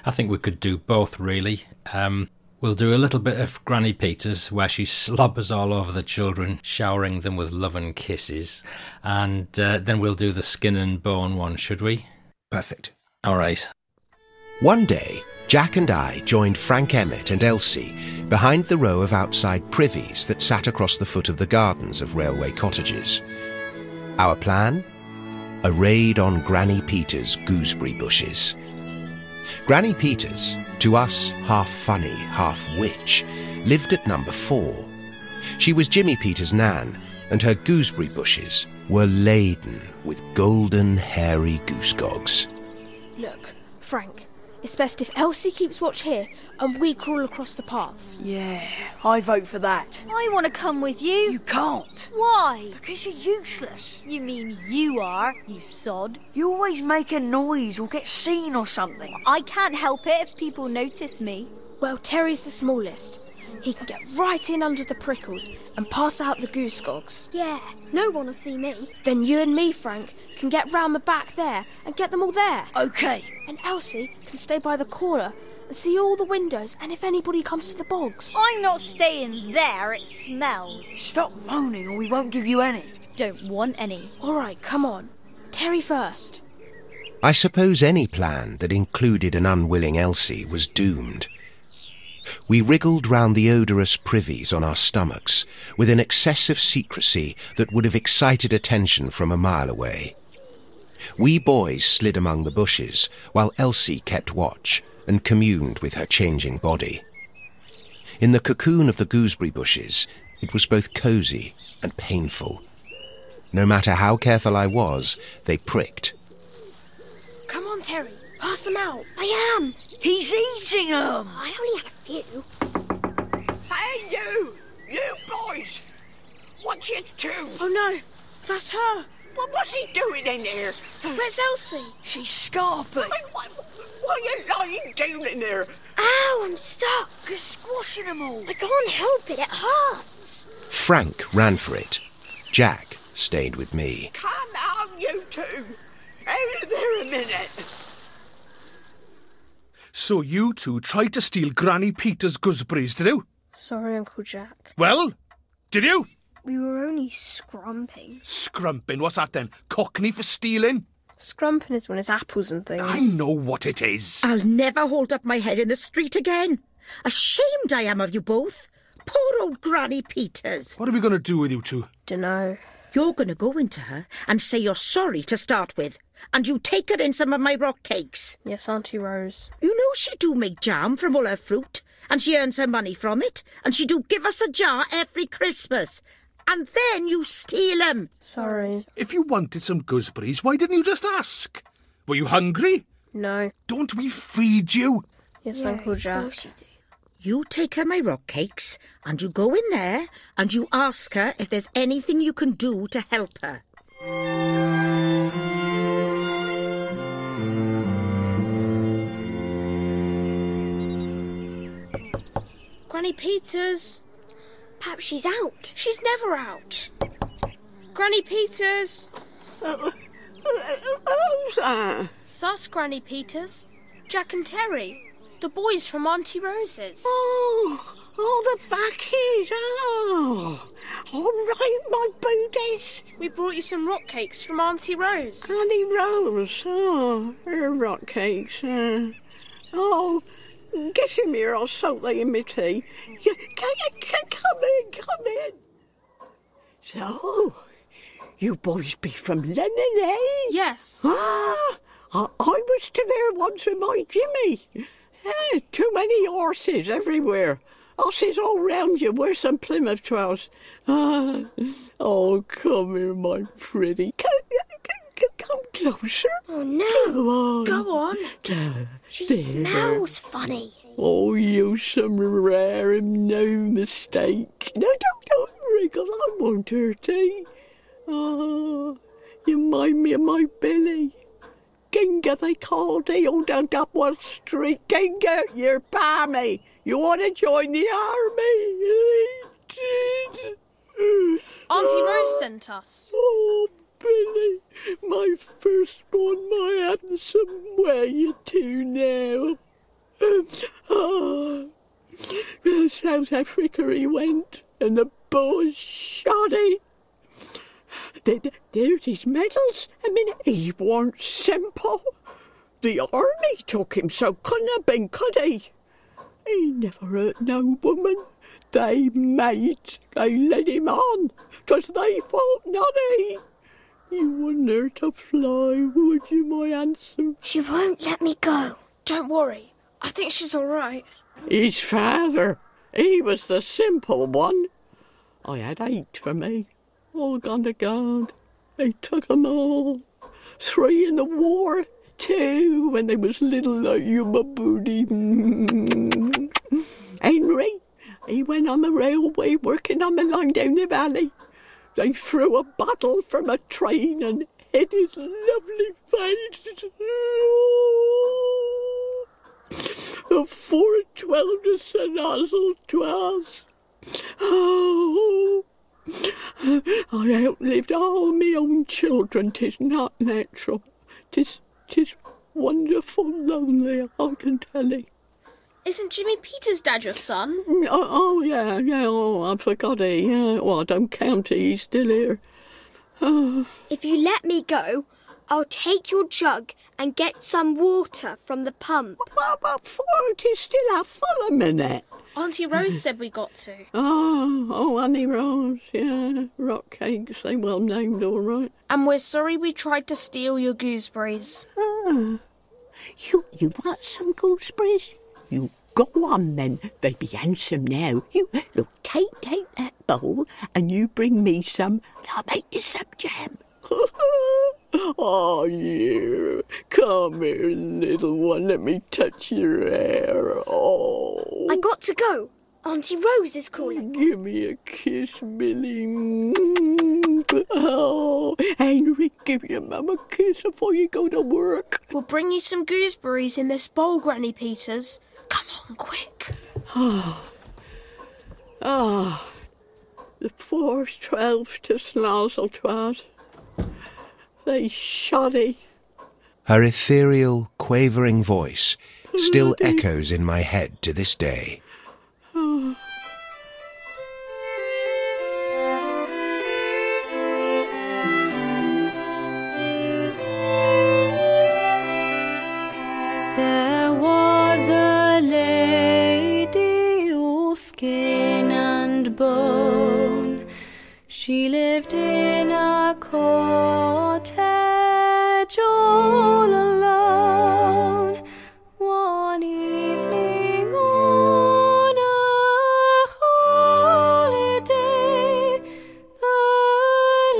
I think we could do both, really. Um, we'll do a little bit of Granny Peters, where she slobbers all over the children, showering them with love and kisses. And uh, then we'll do the Skin and Bone one, should we? Perfect. All right. One day, Jack and I joined Frank Emmett and Elsie behind the row of outside privies that sat across the foot of the gardens of railway cottages. Our plan? A raid on Granny Peters' gooseberry bushes. Granny Peters, to us half funny, half witch, lived at number four. She was Jimmy Peters' nan, and her gooseberry bushes were laden with golden, hairy goosegogs. Look, Frank, it's best if Elsie keeps watch here and we crawl across the paths. Yeah, I vote for that. I want to come with you. You can't. Why? Because you're useless. You mean you are, you sod. You always make a noise or get seen or something. I can't help it if people notice me. Well, Terry's the smallest. He can get right in under the prickles and pass out the goosegogs. Yeah, no one will see me. Then you and me, Frank, can get round the back there and get them all there. OK. And Elsie can stay by the corner and see all the windows and if anybody comes to the bogs. I'm not staying there, it smells. Stop moaning or we won't give you any. Don't want any. All right, come on. Terry first. I suppose any plan that included an unwilling Elsie was doomed. We wriggled round the odorous privies on our stomachs with an excessive secrecy that would have excited attention from a mile away. We boys slid among the bushes while Elsie kept watch and communed with her changing body. In the cocoon of the gooseberry bushes, it was both cosy and painful. No matter how careful I was, they pricked. Come on, Terry, pass them out. I am. He's eating them. Oh, I only had a few. Hey, you! You boys! What's your two? Oh, no. That's her. Well, what's he doing in here? Where's Elsie? She's scarping. I mean, what, what are you doing in there? Ow, I'm stuck. You're squashing them all. I can't help it. It hurts. Frank ran for it. Jack stayed with me. Come out, you two. Out of there a minute. So you two tried to steal Granny Peters' gooseberries, did you? Sorry, Uncle Jack. Well, did you? We were only scrumping. Scrumping? What's that then? Cockney for stealing? Scrumping is when it's apples and things. I know what it is. I'll never hold up my head in the street again. Ashamed I am of you both. Poor old Granny Peters. What are we going to do with you two? Dunno. You're going to go into her and say you're sorry to start with. And you take her in some of my rock cakes. Yes, Auntie Rose. You know she do make jam from all her fruit. And she earns her money from it. And she do give us a jar every Christmas. And then you steal 'em. Sorry. If you wanted some gooseberries, why didn't you just ask? Were you hungry? No. Don't we feed you? Yes, yeah, Uncle Jack. Of course you do. You take her my rock cakes, and you go in there, and you ask her if there's anything you can do to help her. Granny Peters. Perhaps she's out. She's never out. Granny Peters. Who's that? Sus, Granny Peters. Jack and Terry. The boys from Auntie Rose's. Oh, oh, the fackies. Oh, all right, my booties. We brought you some rock cakes from Auntie Rose. Granny Rose. Oh, her rock cakes. Uh, oh, get him here. I'll soak them in my tea. Yeah, can, can, come in, come in. So, you boys be from Lennon, eh? Yes. Ah, I, I was to there once with my Jimmy. Yeah, too many horses everywhere. Horses all round you, worse than Plymouth trials. Ah. Oh, come here, my pretty. Come, come closer. Oh, no. Come on. Go on. Go. She there. Smells funny. Oh, you some rare and no mistake. No, don't, don't wriggle. I won't hurt thee. Ah, you mind me of my Billy. Ginga, they call thee, all down Dobwalls Street. Ginga, you're balmy. You want to join the army? Auntie Rose sent us. Oh, Billy, my firstborn, my handsome, where you to now? Oh, South Africa he went, and the Boers shot him. There's his medals. I mean, he weren't simple. The army took him, so couldn't have been, could he? He never hurt no woman. They made, they led him on, 'cause they fought not he. You wouldn't hurt a fly, would you, my handsome? She won't let me go. Don't worry. I think she's all right. His father, he was the simple one. I had eight for me. All gone to God. They took them all. Three in the war, two when they was little like you, my booty. Henry, he went on the railway working on the line down the valley. They threw a bottle from a train and hit his lovely face. The four twelve to Saint Oswald twelves. Oh, I outlived all me own children. 'Tis not natural. 'Tis, 'tis wonderful lonely, I can tell ye. Isn't Jimmy Peters' dad your son? Oh, oh yeah, yeah, oh, I forgot he. Yeah. Well, I don't count he, he's still here. Oh. If you let me go, I'll take your jug and get some water from the pump. What about for it? You still have fun a minute. Auntie Rose said we got to. Oh, oh, Auntie Rose, yeah. Rock cakes, they well named, all right. And we're sorry we tried to steal your gooseberries. Ah. You, you want some gooseberries? You go on, then. They be handsome now. You, look, take, take that bowl and you bring me some. I'll make you some jam. Oh, you. Come here, little one. Let me touch your hair. Oh. I got to go. Auntie Rose is calling. Give me a kiss, Billy. Oh, Henry, give your mum a kiss before you go to work. We'll bring you some gooseberries in this bowl, Granny Peters. Come on, quick. Ah. Oh. Ah. Oh. The four's twelve to Snazzle twat. They shoddy. Her ethereal, quavering voice still Bloody. echoes in my head to this day. Oh. There was a lady, all skin and bone. She lived in a cold cottage all alone. One evening on a holiday, the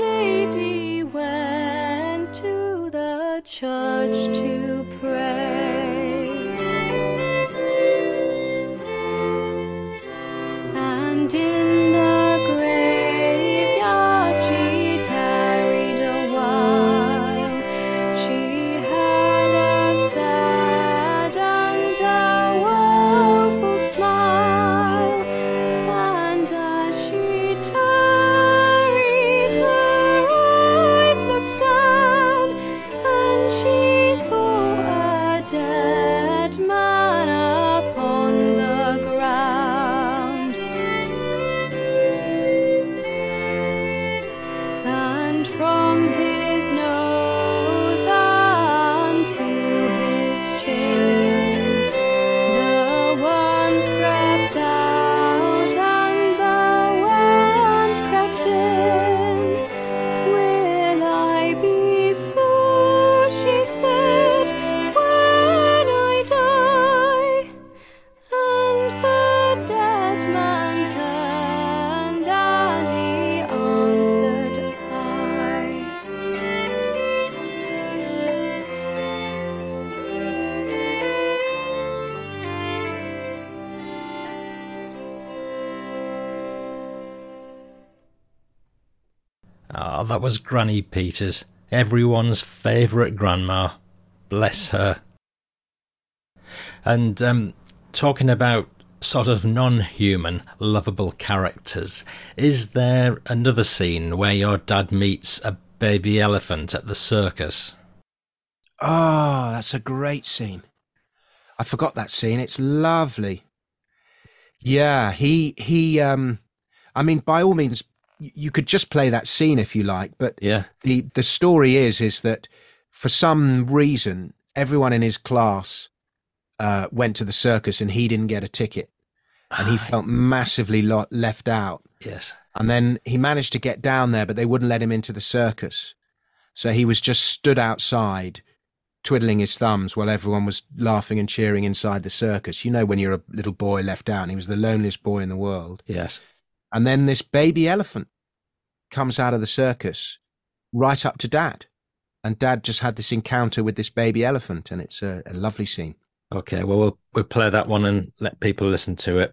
lady went to the church to pray, and in the graveyard she tarried a while. Smile, and as she tarried, her eyes looked down, and she saw Ah, oh, that was Granny Peters, everyone's favourite grandma. Bless her. And um, talking about sort of non-human, lovable characters, is there another scene where your dad meets a baby elephant at the circus? Oh, that's a great scene. I forgot that scene. It's lovely. Yeah, he, he, um, I mean, by all means, you could just play that scene if you like, but yeah. the, the story is, is that for some reason, everyone in his class uh, went to the circus and he didn't get a ticket, and he felt massively lo- left out. Yes. And then he managed to get down there, but they wouldn't let him into the circus. So he was just stood outside twiddling his thumbs while everyone was laughing and cheering inside the circus. You know, when you're a little boy left out, and he was the loneliest boy in the world. Yes. And then this baby elephant comes out of the circus right up to Dad. And Dad just had this encounter with this baby elephant, and it's a, a lovely scene. Okay, well, well, we'll play that one and let people listen to it.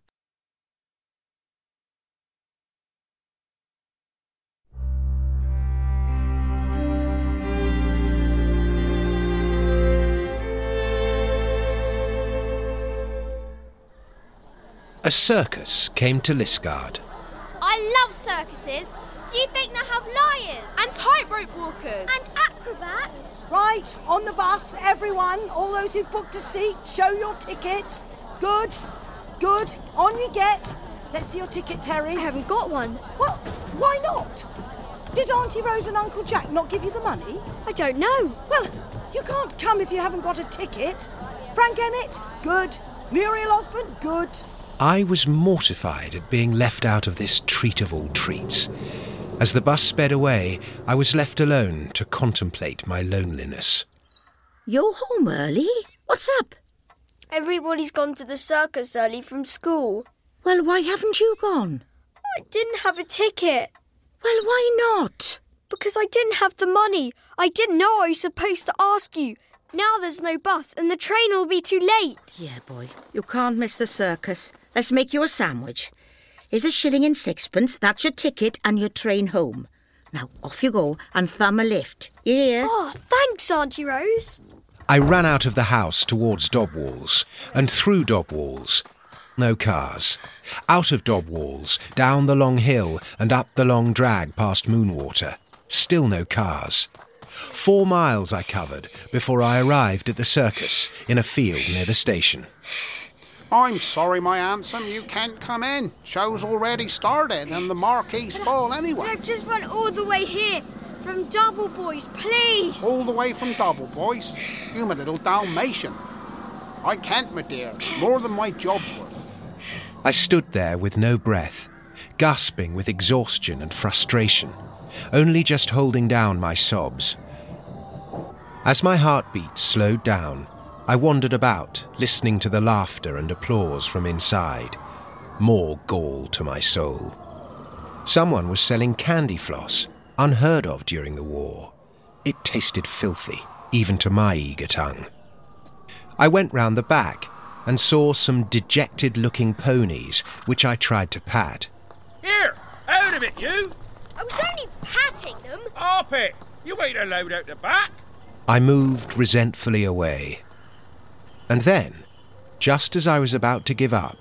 A circus came to Liskeard. I love circuses. Do you think they have lions? And tightrope walkers. And acrobats. Right, on the bus, everyone, all those who've booked a seat, show your tickets. Good, good, on you get. Let's see your ticket, Terry. I haven't got one. Well, why not? Did Auntie Rose and Uncle Jack not give you the money? I don't know. Well, you can't come if you haven't got a ticket. Frank Ennett, good. Muriel Osborne, good. I was mortified at being left out of this treat of all treats. As the bus sped away, I was left alone to contemplate my loneliness. You're home early? What's up? Everybody's gone to the circus early from school. Well, why haven't you gone? I didn't have a ticket. Well, why not? Because I didn't have the money. I didn't know I was supposed to ask you. Now there's no bus and the train will be too late. Yeah, boy, you can't miss the circus. Let's make you a sandwich. Here's a shilling and sixpence. That's your ticket and your train home. Now, off you go and thumb a lift. You hear? Oh, thanks, Auntie Rose. I ran out of the house towards Dobwalls and through Dobwalls. No cars. Out of Dobwalls, down the long hill and up the long drag past Moonwater. Still no cars. Four miles I covered before I arrived at the circus in a field near the station. I'm sorry, my handsome, you can't come in. Show's already started and the marquee's full anyway. I've just run all the way here from Dobwalls, please. All the way from Dobwalls? You my little Dalmatian. I can't, my dear, more than my job's worth. I stood there with no breath, gasping with exhaustion and frustration, only just holding down my sobs. As my heartbeat slowed down, I wandered about, listening to the laughter and applause from inside. More gall to my soul. Someone was selling candy floss, unheard of during the war. It tasted filthy, even to my eager tongue. I went round the back and saw some dejected-looking ponies, which I tried to pat. Here, out of it, you! I was only patting them. Harp it! You ain't allowed out the back! I moved resentfully away. And then, just as I was about to give up,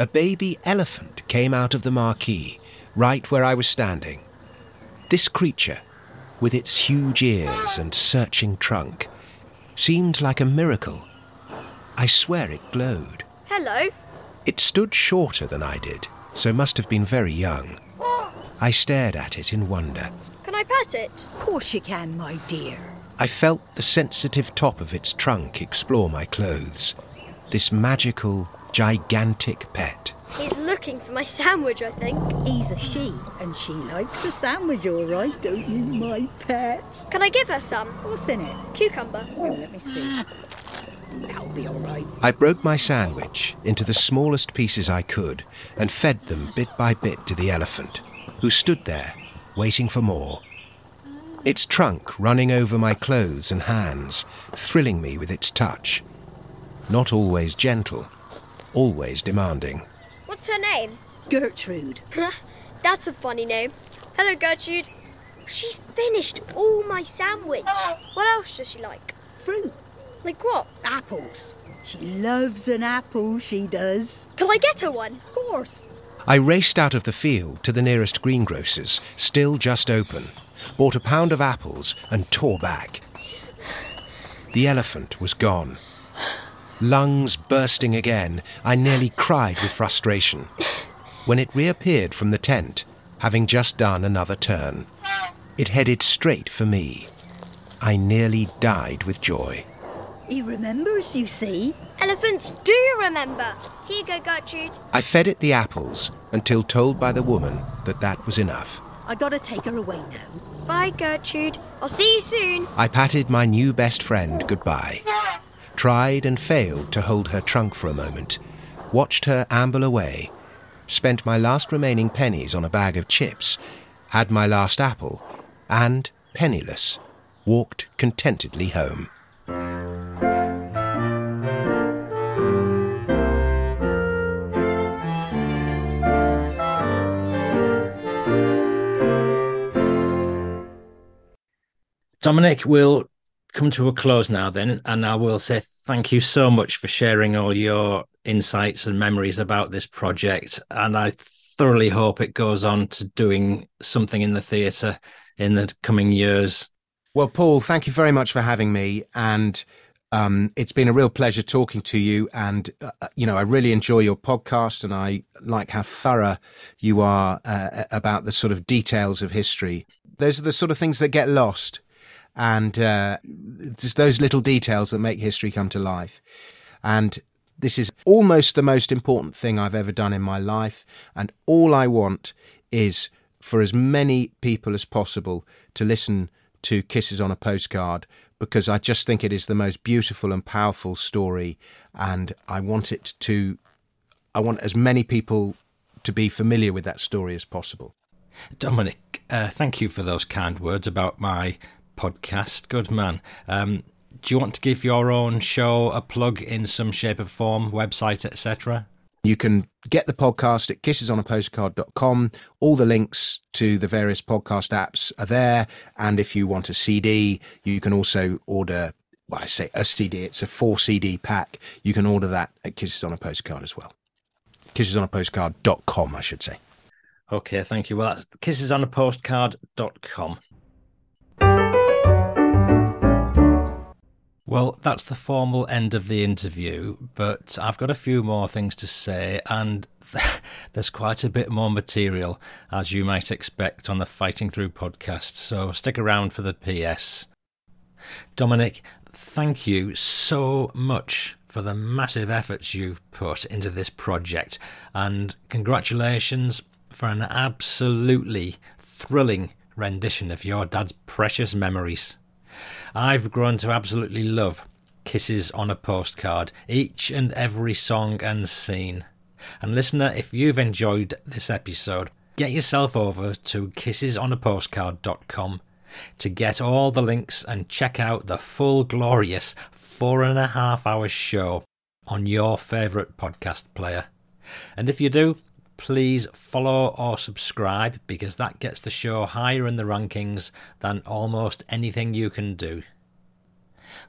a baby elephant came out of the marquee, right where I was standing. This creature, with its huge ears and searching trunk, seemed like a miracle. I swear it glowed. Hello. It stood shorter than I did, so must have been very young. I stared at it in wonder. Can I pet it? Of course you can, my dear. I felt the sensitive top of its trunk explore my clothes. This magical, gigantic pet. He's looking for my sandwich, I think. He's a she, and she likes a sandwich, all right, don't you, my pet? Can I give her some? What's in it? Cucumber. Oh, let me see. That'll be all right. I broke my sandwich into the smallest pieces I could and fed them bit by bit to the elephant, who stood there, waiting for more. Its trunk running over my clothes and hands, thrilling me with its touch. Not always gentle, always demanding. What's her name? Gertrude. That's a funny name. Hello, Gertrude. She's finished all my sandwich. What else does she like? Fruit. Like what? Apples. She loves an apple, she does. Can I get her one? Of course. I raced out of the field to the nearest greengrocer's, still just open, bought a pound of apples and tore back. The elephant was gone. Lungs bursting again, I nearly cried with frustration when it reappeared from the tent, having just done another turn. It headed straight for me. I nearly died with joy. He remembers, you see. Elephants do remember. Here you go, Gertrude. I fed it the apples until told by the woman that that was enough. I gotta take her away now. Bye, Gertrude. I'll see you soon. I patted my new best friend goodbye. Tried and failed to hold her trunk for a moment. Watched her amble away. Spent my last remaining pennies on a bag of chips. Had my last apple. And, penniless, walked contentedly home. Dominic, we'll come to a close now then, and I will say thank you so much for sharing all your insights and memories about this project, and I thoroughly hope it goes on to doing something in the theatre in the coming years. Well, Paul, thank you very much for having me, and um, it's been a real pleasure talking to you, and, uh, you know, I really enjoy your podcast, and I like how thorough you are uh, about the sort of details of history. Those are the sort of things that get lost. And uh, just those little details that make history come to life. And this is almost the most important thing I've ever done in my life. And all I want is for as many people as possible to listen to Kisses on a Postcard, because I just think it is the most beautiful and powerful story. And I want it to, I want as many people to be familiar with that story as possible. Dominic, uh, thank you for those kind words about my podcast. Good man. Um, do you want to give your own show a plug in some shape or form, website, et cetera? You can get the podcast at kisses on a postcard dot com. All the links to the various podcast apps are there. And if you want a C D, you can also order, well, I say a C D, it's a four C D pack. You can order that at Kisses on a Postcard as well. kisses on a postcard dot com, I should say. Okay, thank you. Well, that's kisses on a postcard dot com. Well, that's the formal end of the interview, but I've got a few more things to say, and there's quite a bit more material, as you might expect, on the Fighting Through podcast, so stick around for the P S. Dominic, thank you so much for the massive efforts you've put into this project, and congratulations for an absolutely thrilling rendition of your dad's precious memories. I've grown to absolutely love Kisses on a Postcard, each and every song and scene. And listener, if you've enjoyed this episode, get yourself over to kisses on a postcard dot com to get all the links and check out the full glorious four and a half hour show on your favourite podcast player. And if you do, please follow or subscribe, because that gets the show higher in the rankings than almost anything you can do.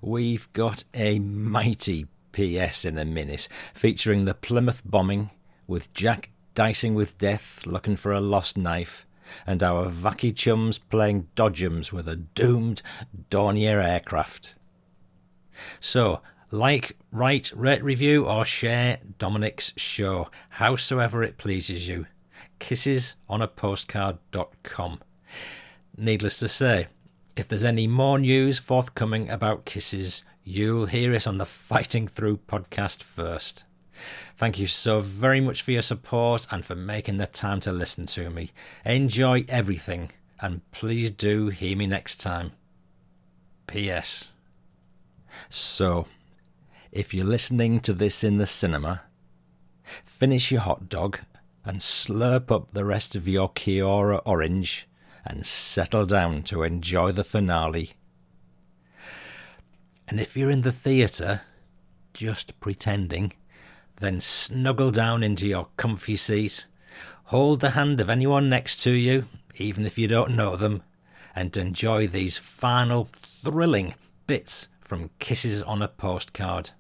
We've got a mighty P S in a minute, featuring the Plymouth bombing, with Jack dicing with death looking for a lost knife, and our Vacky chums playing dodgems with a doomed Dornier aircraft. So, like, write, rate, review or share Dominic's show, howsoever it pleases you. kisses on a postcard dot com. Needless to say, if there's any more news forthcoming about Kisses, you'll hear it on the Fighting Through podcast first. Thank you so very much for your support and for making the time to listen to me. Enjoy everything, and please do hear me next time. P S. So, if you're listening to this in the cinema, finish your hot dog and slurp up the rest of your Kiora orange and settle down to enjoy the finale. And if you're in the theatre, just pretending, then snuggle down into your comfy seat, hold the hand of anyone next to you, even if you don't know them, and enjoy these final thrilling bits from Kisses on a Postcard.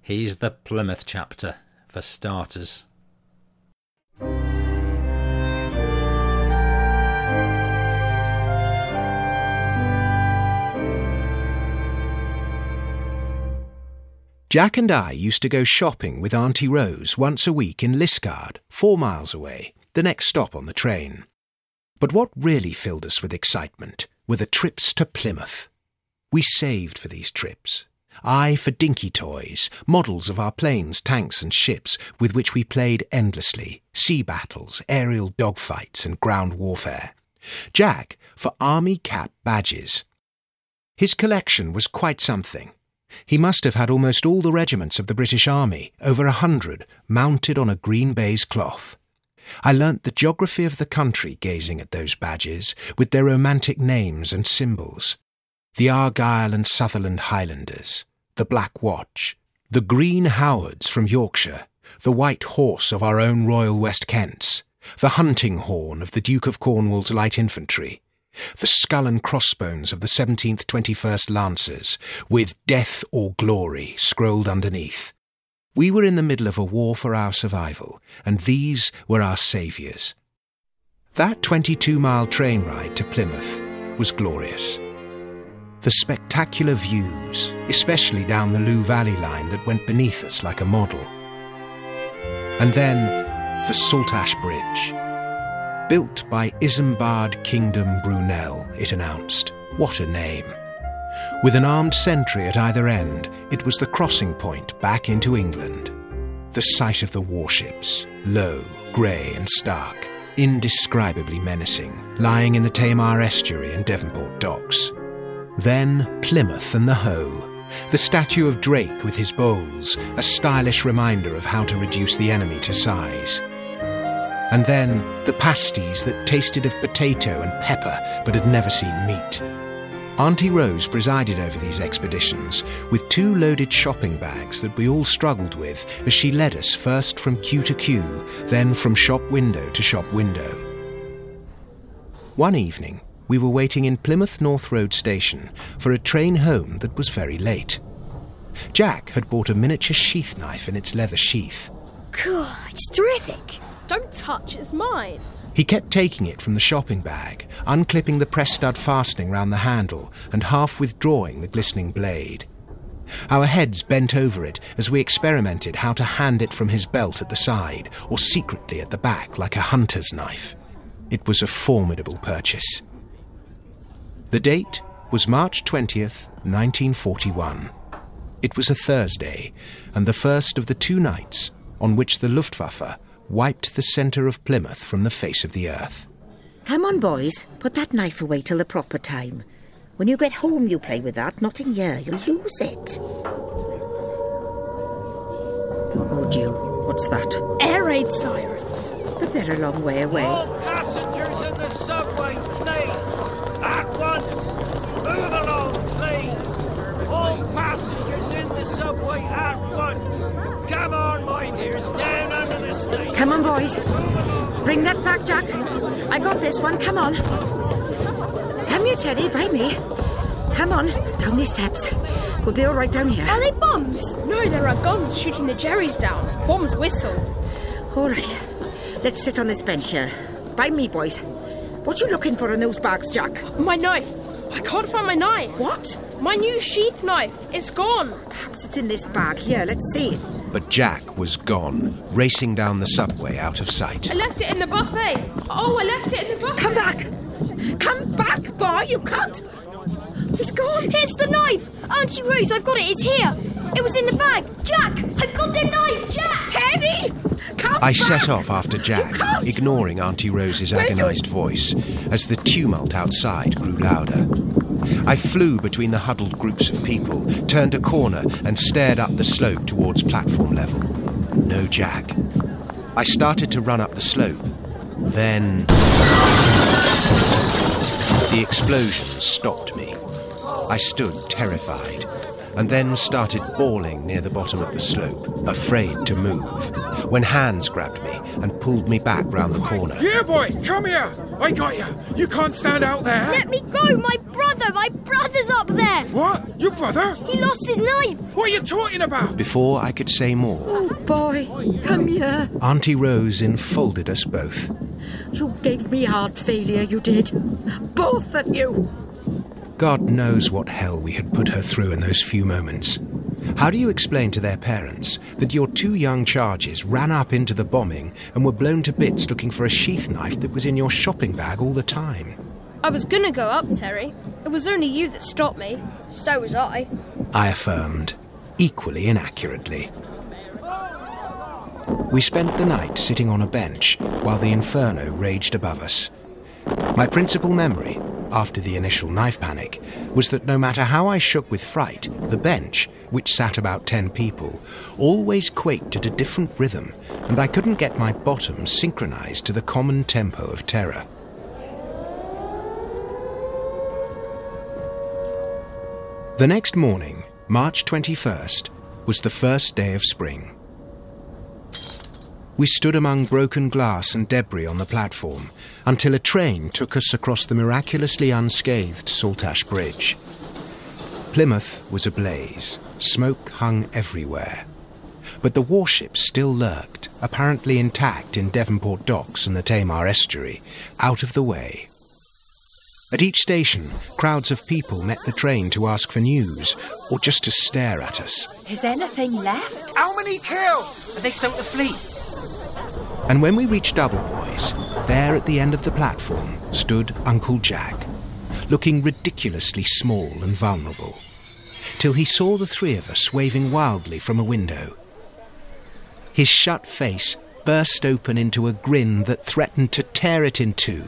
Here's the Plymouth chapter for starters. Jack and I used to go shopping with Auntie Rose once a week in Liskeard, four miles away, the next stop on the train. But what really filled us with excitement were the trips to Plymouth. We saved for these trips. I for dinky toys, models of our planes, tanks and ships, with which we played endlessly, sea battles, aerial dogfights and ground warfare. Jack for army cap badges. His collection was quite something. He must have had almost all the regiments of the British Army, over a hundred, mounted on a green baize cloth. I learnt the geography of the country gazing at those badges, with their romantic names and symbols. The Argyll and Sutherland Highlanders, the Black Watch, the Green Howards from Yorkshire, the White Horse of our own Royal West Kents, the Hunting Horn of the Duke of Cornwall's Light Infantry, the skull and crossbones of the seventeenth twenty-first Lancers, with death or glory scrolled underneath. We were in the middle of a war for our survival, and these were our saviours. That twenty-two mile train ride to Plymouth was glorious. The spectacular views, especially down the Loo Valley line that went beneath us like a model. And then the Saltash Bridge. Built by Isambard Kingdom Brunel, it announced. What a name. With an armed sentry at either end, it was the crossing point back into England. The sight of the warships, low, grey and stark, indescribably menacing, lying in the Tamar Estuary and Devonport docks. Then Plymouth and the Hoe. The statue of Drake with his bowls, a stylish reminder of how to reduce the enemy to size. And then the pasties that tasted of potato and pepper but had never seen meat. Auntie Rose presided over these expeditions with two loaded shopping bags that we all struggled with as she led us first from queue to queue, then from shop window to shop window. One evening, we were waiting in Plymouth North Road Station for a train home that was very late. Jack had bought a miniature sheath knife in its leather sheath. Cool, it's terrific. Don't touch, it's mine. He kept taking it from the shopping bag, unclipping the press stud fastening round the handle and half withdrawing the glistening blade. Our heads bent over it as we experimented how to hand it from his belt at the side or secretly at the back like a hunter's knife. It was a formidable purchase. The date was March twentieth, nineteen forty-one. It was a Thursday and the first of the two nights on which the Luftwaffe wiped the centre of Plymouth from the face of the earth. Come on, boys. Put that knife away till the proper time. When you get home, you play with that. Not in here. You'll lose it. Oh, dear. What's that? Air raid sirens. But they're a long way away. All passengers in the subway, please. At once. Move along, please. All passengers in the subway at once. Come on, my dears, down under the stage. Come on, boys. Bring that back, Jack. I got this one, come on. Come here, Teddy, by me. Come on, down these steps. We'll be all right down here. Are they bombs? No, there are guns shooting the jerrys down. Bombs whistle. All right, let's sit on this bench here. By me, boys. What are you looking for in those bags, Jack? My knife. I can't find my knife. What? My new sheath knife. It's gone. Perhaps it's in this bag. Here, let's see. But Jack was gone, racing down the subway out of sight. I left it in the buffet. Oh, I left it in the buffet. Come back. Come back, boy. You can't. It's gone. Here's the knife. Auntie Rose, I've got it. It's here. It was in the bag. Jack, I've got the knife. Jack. Teddy, come I back. set off after Jack, ignoring Auntie Rose's agonised voice as the tumult outside grew louder. I flew between the huddled groups of people, turned a corner and stared up the slope towards platform level. No Jack. I started to run up the slope. Then the explosion stopped me. I stood terrified. and then started bawling near the bottom of the slope, afraid to move, when hands grabbed me and pulled me back round the corner. Here, boy, come here! I got you! You can't stand out there! Let me go! My brother! My brother's up there! What? Your brother? He lost his knife! What are you talking about? Before I could say more... Oh, boy, come here! Auntie Rose enfolded us both. You gave me heart failure, you did. Both of you! God knows what hell we had put her through in those few moments. How do you explain to their parents that your two young charges ran up into the bombing and were blown to bits looking for a sheath knife that was in your shopping bag all the time? I was going to go up, Terry. It was only you that stopped me. So was I. I affirmed, equally inaccurately. We spent the night sitting on a bench while the inferno raged above us. My principal memory, after the initial knife panic, was that no matter how I shook with fright, the bench, which sat about ten people, always quaked at a different rhythm, and I couldn't get my bottom synchronised to the common tempo of terror. The next morning, March twenty-first, was the first day of spring. We stood among broken glass and debris on the platform until a train took us across the miraculously unscathed Saltash Bridge. Plymouth was ablaze, smoke hung everywhere. But the warship still lurked, apparently intact in Devonport docks and the Tamar Estuary, out of the way. At each station, crowds of people met the train to ask for news, or just to stare at us. Is anything left? How many killed? Have they sunk the fleet? And when we reached Dobwalls, there at the end of the platform stood Uncle Jack, looking ridiculously small and vulnerable, till he saw the three of us waving wildly from a window. His shut face burst open into a grin that threatened to tear it in two.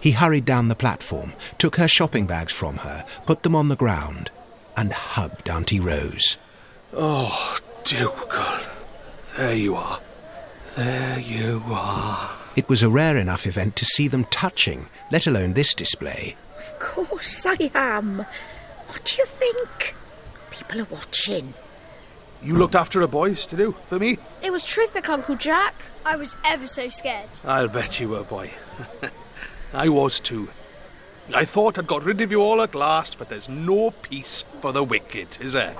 He hurried down the platform, took her shopping bags from her, put them on the ground, and hugged Auntie Rose. Oh, Dougal, there you are. There you are. It was a rare enough event to see them touching, let alone this display. Of course I am. What do you think? People are watching. You looked after her, boys, to do for me? It was terrific, Uncle Jack. I was ever so scared. I'll bet you were, boy. I was too. I thought I'd got rid of you all at last, but there's no peace for the wicked, is there?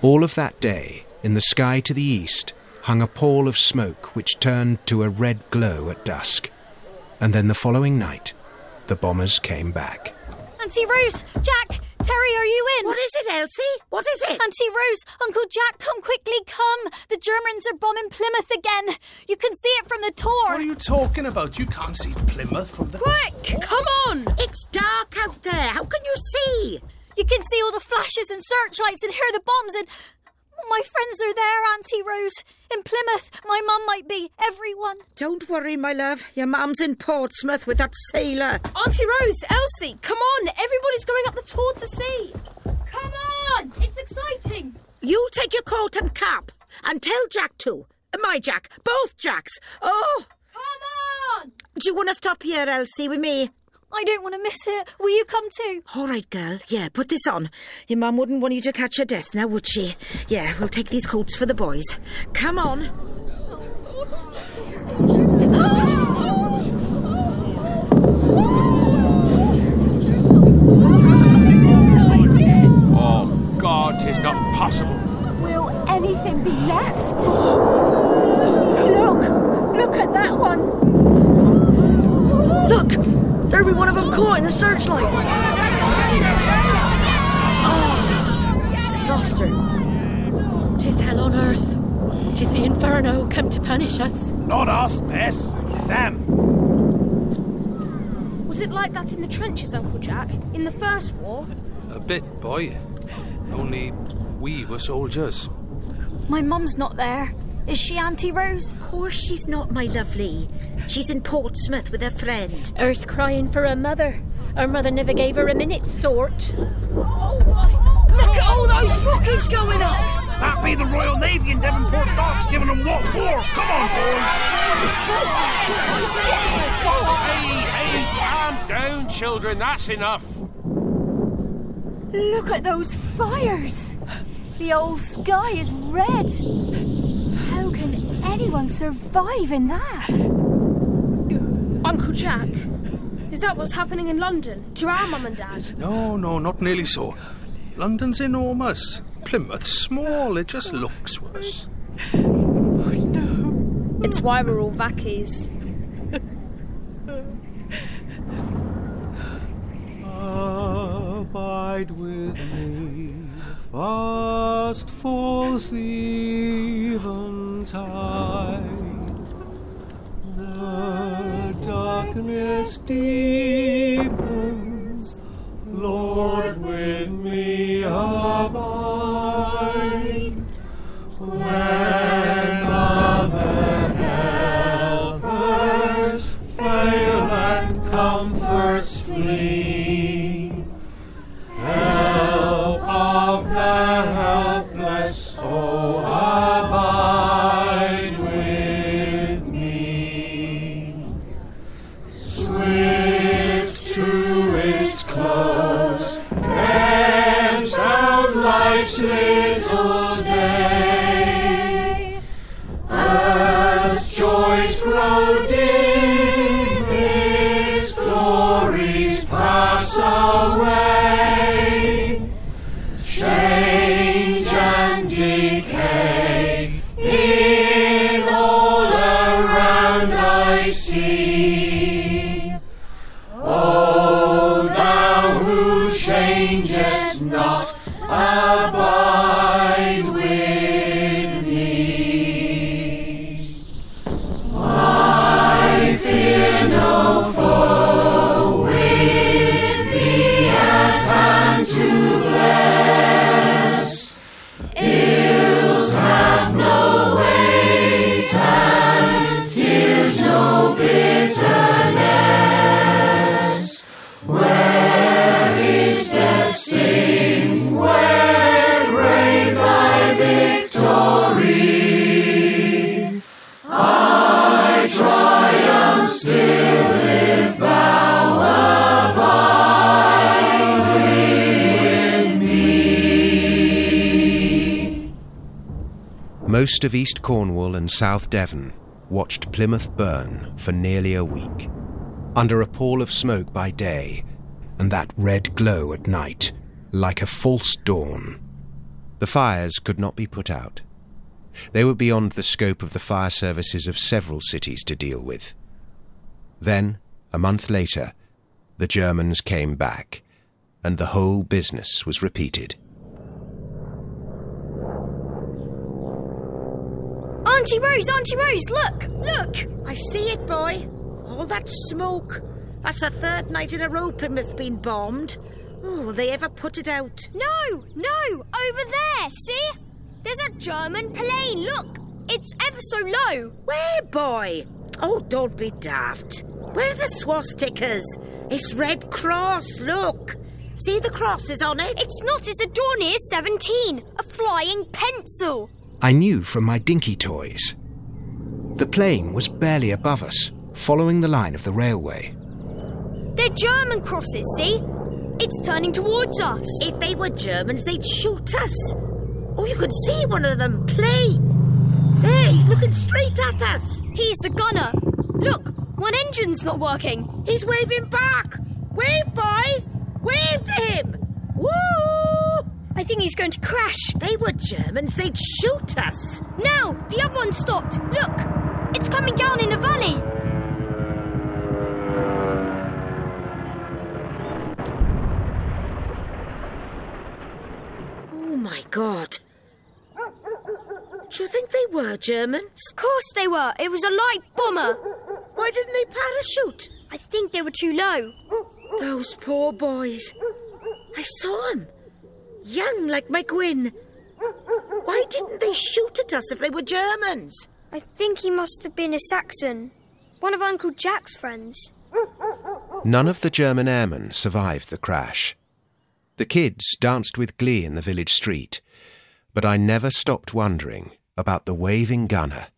All of that day, in the sky to the east, hung a pall of smoke which turned to a red glow at dusk. And then the following night, the bombers came back. Auntie Rose! Jack! Terry, are you in? What is it, Elsie? What is it? Auntie Rose! Uncle Jack, come quickly, come! The Germans are bombing Plymouth again! You can see it from the tor! What are you talking about? You can't see Plymouth from the... Quick! Come on! It's dark out there! How can you see? You can see all the flashes and searchlights and hear the bombs and... My friends are there, Auntie Rose. In Plymouth, my mum might be. Everyone. Don't worry, my love. Your mum's in Portsmouth with that sailor. Auntie Rose, Elsie, come on. Everybody's going up the tor to see. Come on. It's exciting. You take your coat and cap. And tell Jack too. My Jack. Both Jacks. Oh. Come on. Do you want to stop here, Elsie, with me? I don't want to miss it. Will you come too? All right, girl. Yeah, put this on. Your mum wouldn't want you to catch her death now, would she? Yeah, we'll take these coats for the boys. Come on. Oh, God, it's not possible. Will anything be left? Look. Look at that one. Look. There'll be one of them caught in the searchlight. Ah, oh, lost her. 'Tis hell on earth. 'Tis the inferno come to punish us. Not us, Bess. Them. Was it like that in the trenches, Uncle Jack? In the First War? A bit, boy. Only we were soldiers. My mum's not there. Is she, Auntie Rose? Of course she's not, my lovely. She's in Portsmouth with her friend. Her's crying for her mother. Her mother never gave her a minute's thought. Oh, my. Look at all those rockets going up! That be the Royal Navy in Devonport docks giving them what for? Come on, boys! Hey, hey, calm down, children. That's enough. Look at those fires! The old sky is red. How can anyone survive in that? Uncle Jack, is that what's happening in London? To our mum and dad? No, no, not nearly so. London's enormous. Plymouth's small. It just looks worse. Oh, no. It's why we're all vackies. Abide with me. Fast falls the eventide. The darkness deepens. Lord, with me abide. When other helpers fail and comforts flee, help of the helpless, oh, abide with me. Swift to its close, thence out life's little day. As joys grow dim, its glories pass away. Most of East Cornwall and South Devon watched Plymouth burn for nearly a week, under a pall of smoke by day and that red glow at night, like a false dawn. The fires could not be put out. They were beyond the scope of the fire services of several cities to deal with. Then, a month later, the Germans came back, and the whole business was repeated. Auntie Rose, Auntie Rose, look! Look! I see it, boy. All that smoke. That's the third night in a row Plymouth's been bombed. Oh, will they ever put it out? No, no! Over there, see? There's a German plane, look! It's ever so low. Where, boy? Oh, don't be daft. Where are the swastikas? It's Red Cross, look! See the crosses on it? It's not, it's a Dornier seventeen, a flying pencil. I knew from my dinky toys. The plane was barely above us, following the line of the railway. They're German crosses, see? It's turning towards us. If they were Germans, they'd shoot us. Oh, you could see one of them plain. There, he's looking straight at us. He's the gunner. Look, one engine's not working. He's waving back. Wave, boy. Wave to him. Woo! I think he's going to crash. They were Germans, they'd shoot us. Now, the other one stopped. Look, it's coming down in the valley. Oh, my God. Do you think they were Germans? Of course they were. It was a light bomber. Why didn't they parachute? I think they were too low. Those poor boys. I saw them. Young like my Gwyn. Why didn't they shoot at us if they were Germans? I think he must have been a Saxon, one of Uncle Jack's friends. None of the German airmen survived the crash. The kids danced with glee in the village street, but I never stopped wondering about the waving gunner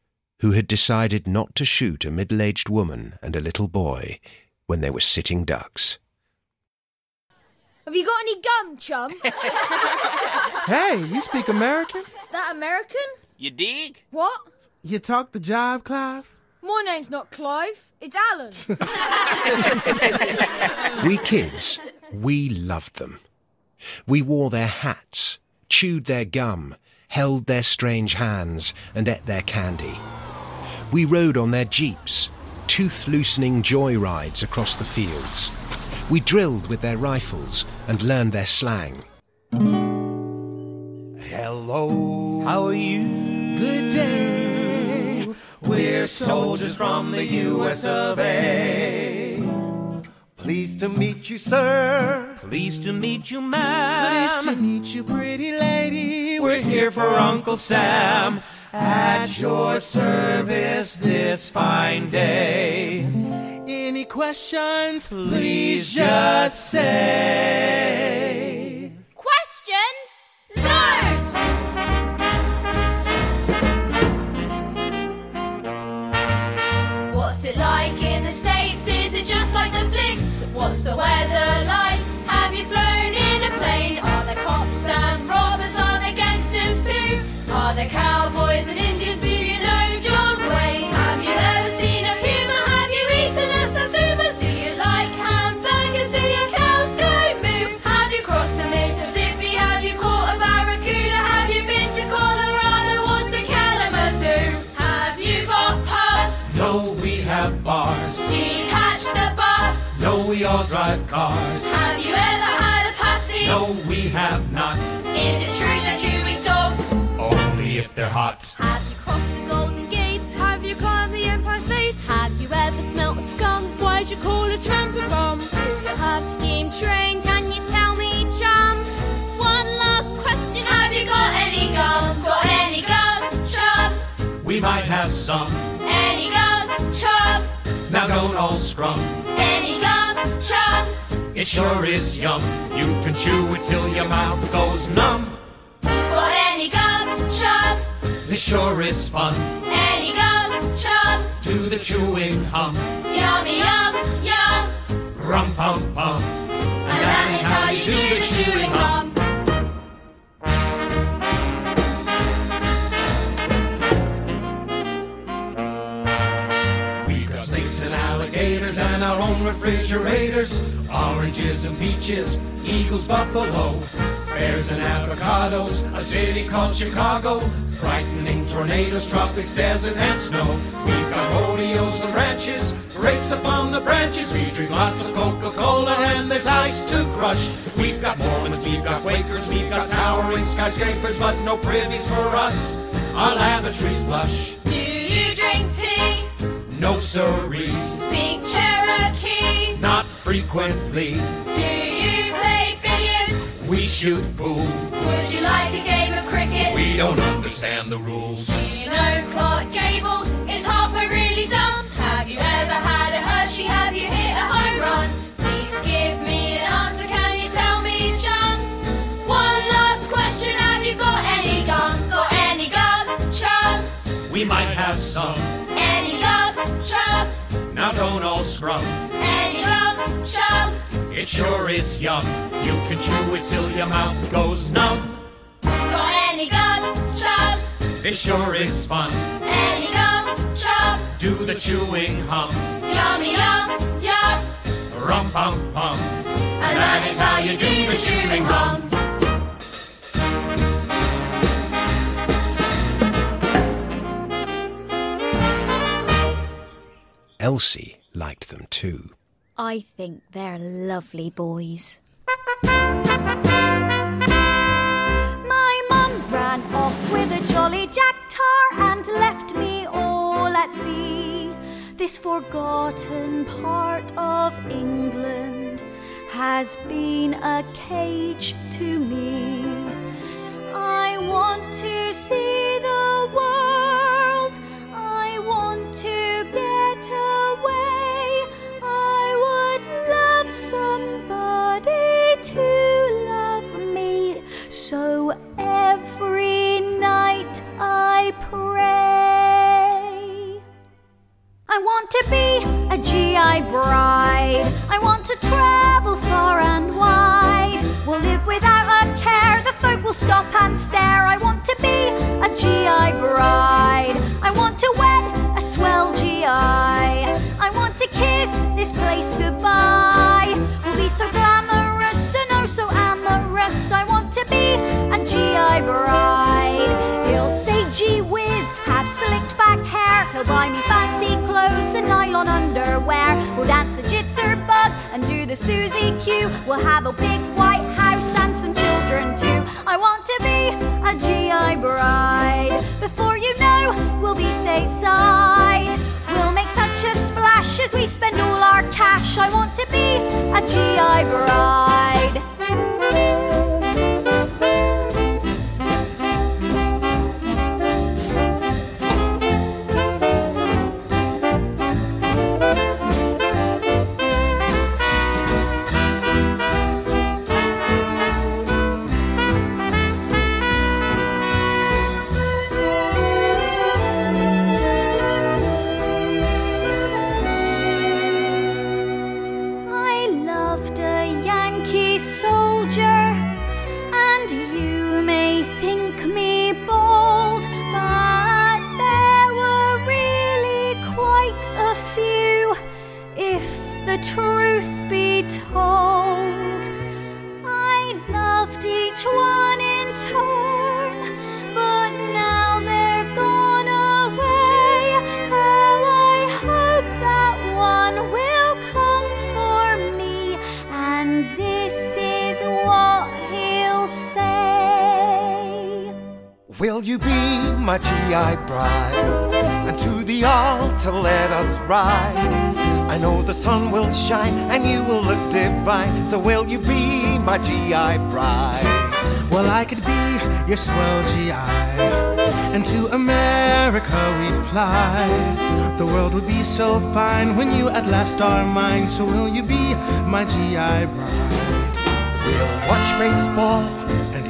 who had decided not to shoot a middle-aged woman and a little boy when they were sitting ducks. Have you got any gum, chum? Hey, you speak American? That American? You dig? What? You talk the jive, Clive? My name's not Clive, it's Alan. We kids, we loved them. We wore their hats, chewed their gum, held their strange hands, and ate their candy. We rode on their jeeps, tooth-loosening joyrides across the fields. We drilled with their rifles and learned their slang. Hello. How are you? Good day. We're soldiers from the U S of A. Pleased to meet you, sir. Pleased to meet you, ma'am. Pleased to meet you, pretty lady. We're here for Uncle Sam. At your service this fine day. Any questions? Please just say. Questions? Nerds! What's it like in the States? Is it just like the flicks? What's the weather like? Have you flown in a plane? Are there cops and robbers? Are there gangsters too? Are there cowboys and Indians? Do you know John Wayne? Have you ever seen a human? Have you eaten a satsuma? Do you like hamburgers? Do your cows go moo? Have you crossed the Mississippi? Have you caught a barracuda? Have you been to Colorado or to Kalamazoo? Have you got puffs? No, we have bars. Do you catch the bus? No, we all drive cars. Have you ever had a pasty? No, we have not. Is it true that you eat dogs? Only if they're hot. Have you crossed the Golden Gate? Have you climbed the Empire State? Have you ever smelt a skunk? Why'd you call a tramp a bum? You have steam trains, can you tell me, chum? One last question, have you got any gum? Got any gum, chum? We might have some. Any gum, chum? Now don't all scrum. Any gum, chum? It sure is yum. You can chew it till your mouth goes numb. Got any gum, chum? This sure is fun. Any gum, chum? Do the chewing hum. Yum, yum, yum. Rum, pum, pum. And, and that is how you do, do the, the chewing hum. hum. We've got snakes and alligators and our own refrigerators. Oranges and peaches, eagles, buffalo. Bears and avocados, a city called Chicago. Frightening tornadoes, tropics, desert and snow. We've got rodeos and ranches, grapes upon the branches. We drink lots of Coca-Cola and there's ice to crush. We've got Mormons, we've got Quakers, we've got towering skyscrapers, but no privies for us. Our lavatories flush. Do you drink tea? No siree. Speak Cherokee? Not frequently. Do you play billiards? We shoot pool. Would you like a game of cricket? We don't understand the rules. Do you know Clark Gable? Is Harper really dumb? Have you ever had a Hershey? Have you hit a home run? Please give me an answer. Can you tell me, chum? One last question. Have you got any gum? Got any gum, chum? We might have some. Any gum, chum? Now don't all scrum. Any gum, chum? It sure is yum. You can chew it till your mouth goes numb. Got any gum, chum? It sure is fun. Any gum, chum? Do the chewing hum. Yummy, yum, yum. Rum, pum, pum. And that is how you do the chewing hum. Elsie liked them too. I think they're lovely boys. My mum ran off with a jolly jack tar and left me all at sea. This forgotten part of England has been a cage to me. I want to see the world. I want to get away. Somebody to love me, so every night I pray. I want to be a G I bride. I want to travel far and wide. on underwear. We'll dance the jitterbug and do the Susie Q. We'll have a big white house and some children too. I want to be a G I bride. Before you know, we'll be stateside. We'll make such a splash as we spend all our cash. I want to be a G I bride. Will you be my G I bride, and to the altar let us ride? I know the sun will shine and you will look divine, so will you be my G I bride? Well, I could be your swell G I, and to America we'd fly. The world would be so fine when you at last are mine, so will you be my G I bride? We'll watch baseball,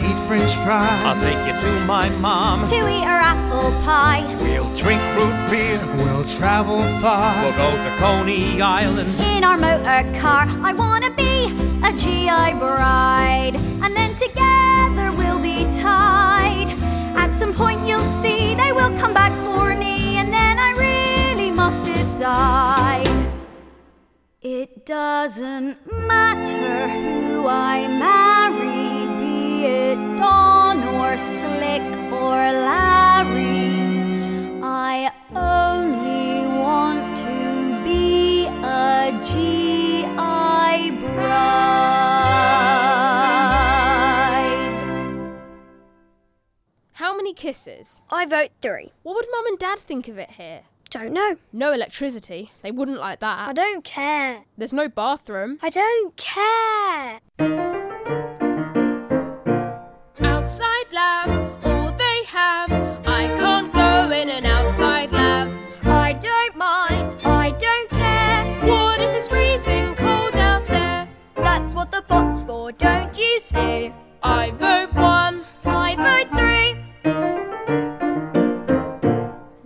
eat French fries. I'll take you to my mom to eat her apple pie. We'll drink root beer. We'll travel far. We'll go to Coney Island in our motor car. I wanna be a G I bride, and then together we'll be tied. At some point you'll see they will come back for me, and then I really must decide. It doesn't matter who I marry, it Don or Slick or Larry, I only want to be a G I bride. How many kisses? I vote three. What would Mum and Dad think of it here? Don't know. No electricity. They wouldn't like that. I don't care. There's no bathroom. I don't care. Outside laugh, all they have. I can't go in an outside laugh. I don't mind, I don't care. What if it's freezing cold out there? That's what the pot's for, don't you see? I vote one, I vote three.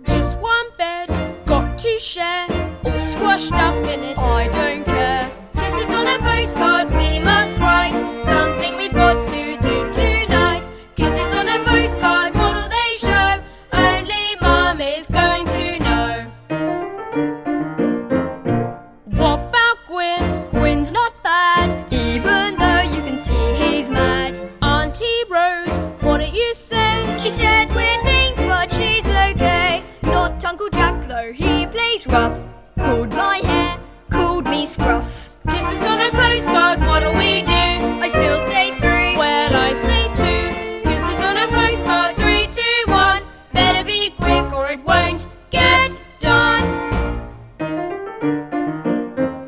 Just one bed, got to share, all squashed up in it. I don't care. Kisses on a postcard, we must write something we've got to do tonight. Kisses on a postcard, what'll they show? Only Mum is going to know. What about Gwyn? Gwyn's not bad, even though you can see he's mad. Auntie Rose, what do you say? She says weird things, but she's okay. Not Uncle Jack though, he plays rough. Pulled my hair, called me scruff. Kisses on a postcard, what'll we do? I still say three. Well, I say two. Postcard, three, two, one. Better be quick or it won't get done.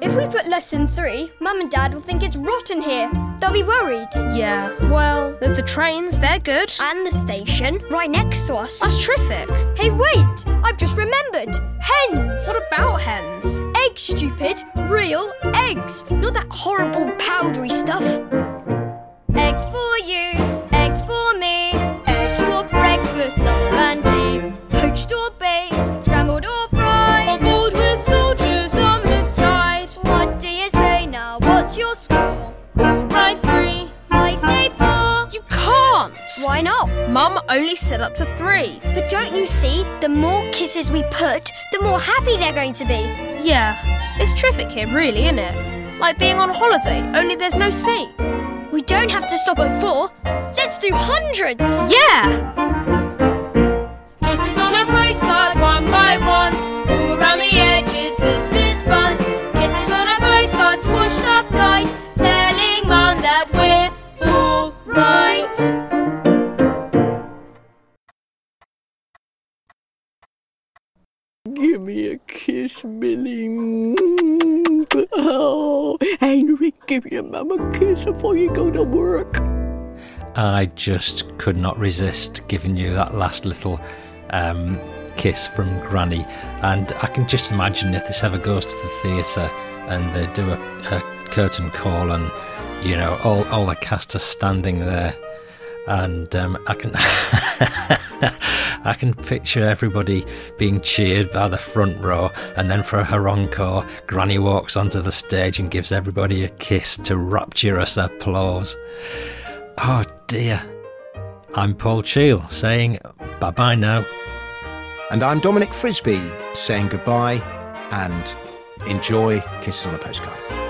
If we put less than three, Mum and Dad will think it's rotten here. They'll be worried. Yeah, well, there's the trains, they're good. And the station, right next to us. That's terrific. Hey, wait, I've just remembered. Hens. What about hens? Eggs, stupid. Real eggs. Not that horrible powdery stuff. Eggs for you, eggs for me, eggs for breakfast, supper and tea. Poached or baked, scrambled or fried, or boiled with soldiers on the side. What do you say now? What's your score? All right, three. I say four. You can't. Why not? Mum only said up to three. But don't you see? The more kisses we put, the more happy they're going to be. Yeah, it's terrific here, really, isn't it? Like being on holiday, only there's no sea. We don't have to stop at four. Let's do hundreds! Yeah! Kisses on a postcard, one by one, all round the edge. adventures, this is fun. Kisses on a postcard, squashed up tight, telling Mum that we're all right. Give me a kiss, Billy. Oh, Henry, give your mum a kiss before you go to work. I just could not resist giving you that last little um, kiss from Granny, and I can just imagine if this ever goes to the theatre and they do a, a curtain call and, you know, all, all the cast are standing there, and um, I can I can picture everybody being cheered by the front row, and then for her encore, Granny walks onto the stage and gives everybody a kiss to rapturous applause. Oh dear. I'm Paul Cheall saying bye-bye now. And I'm Dominic Frisby saying goodbye and enjoy Kisses on a Postcard.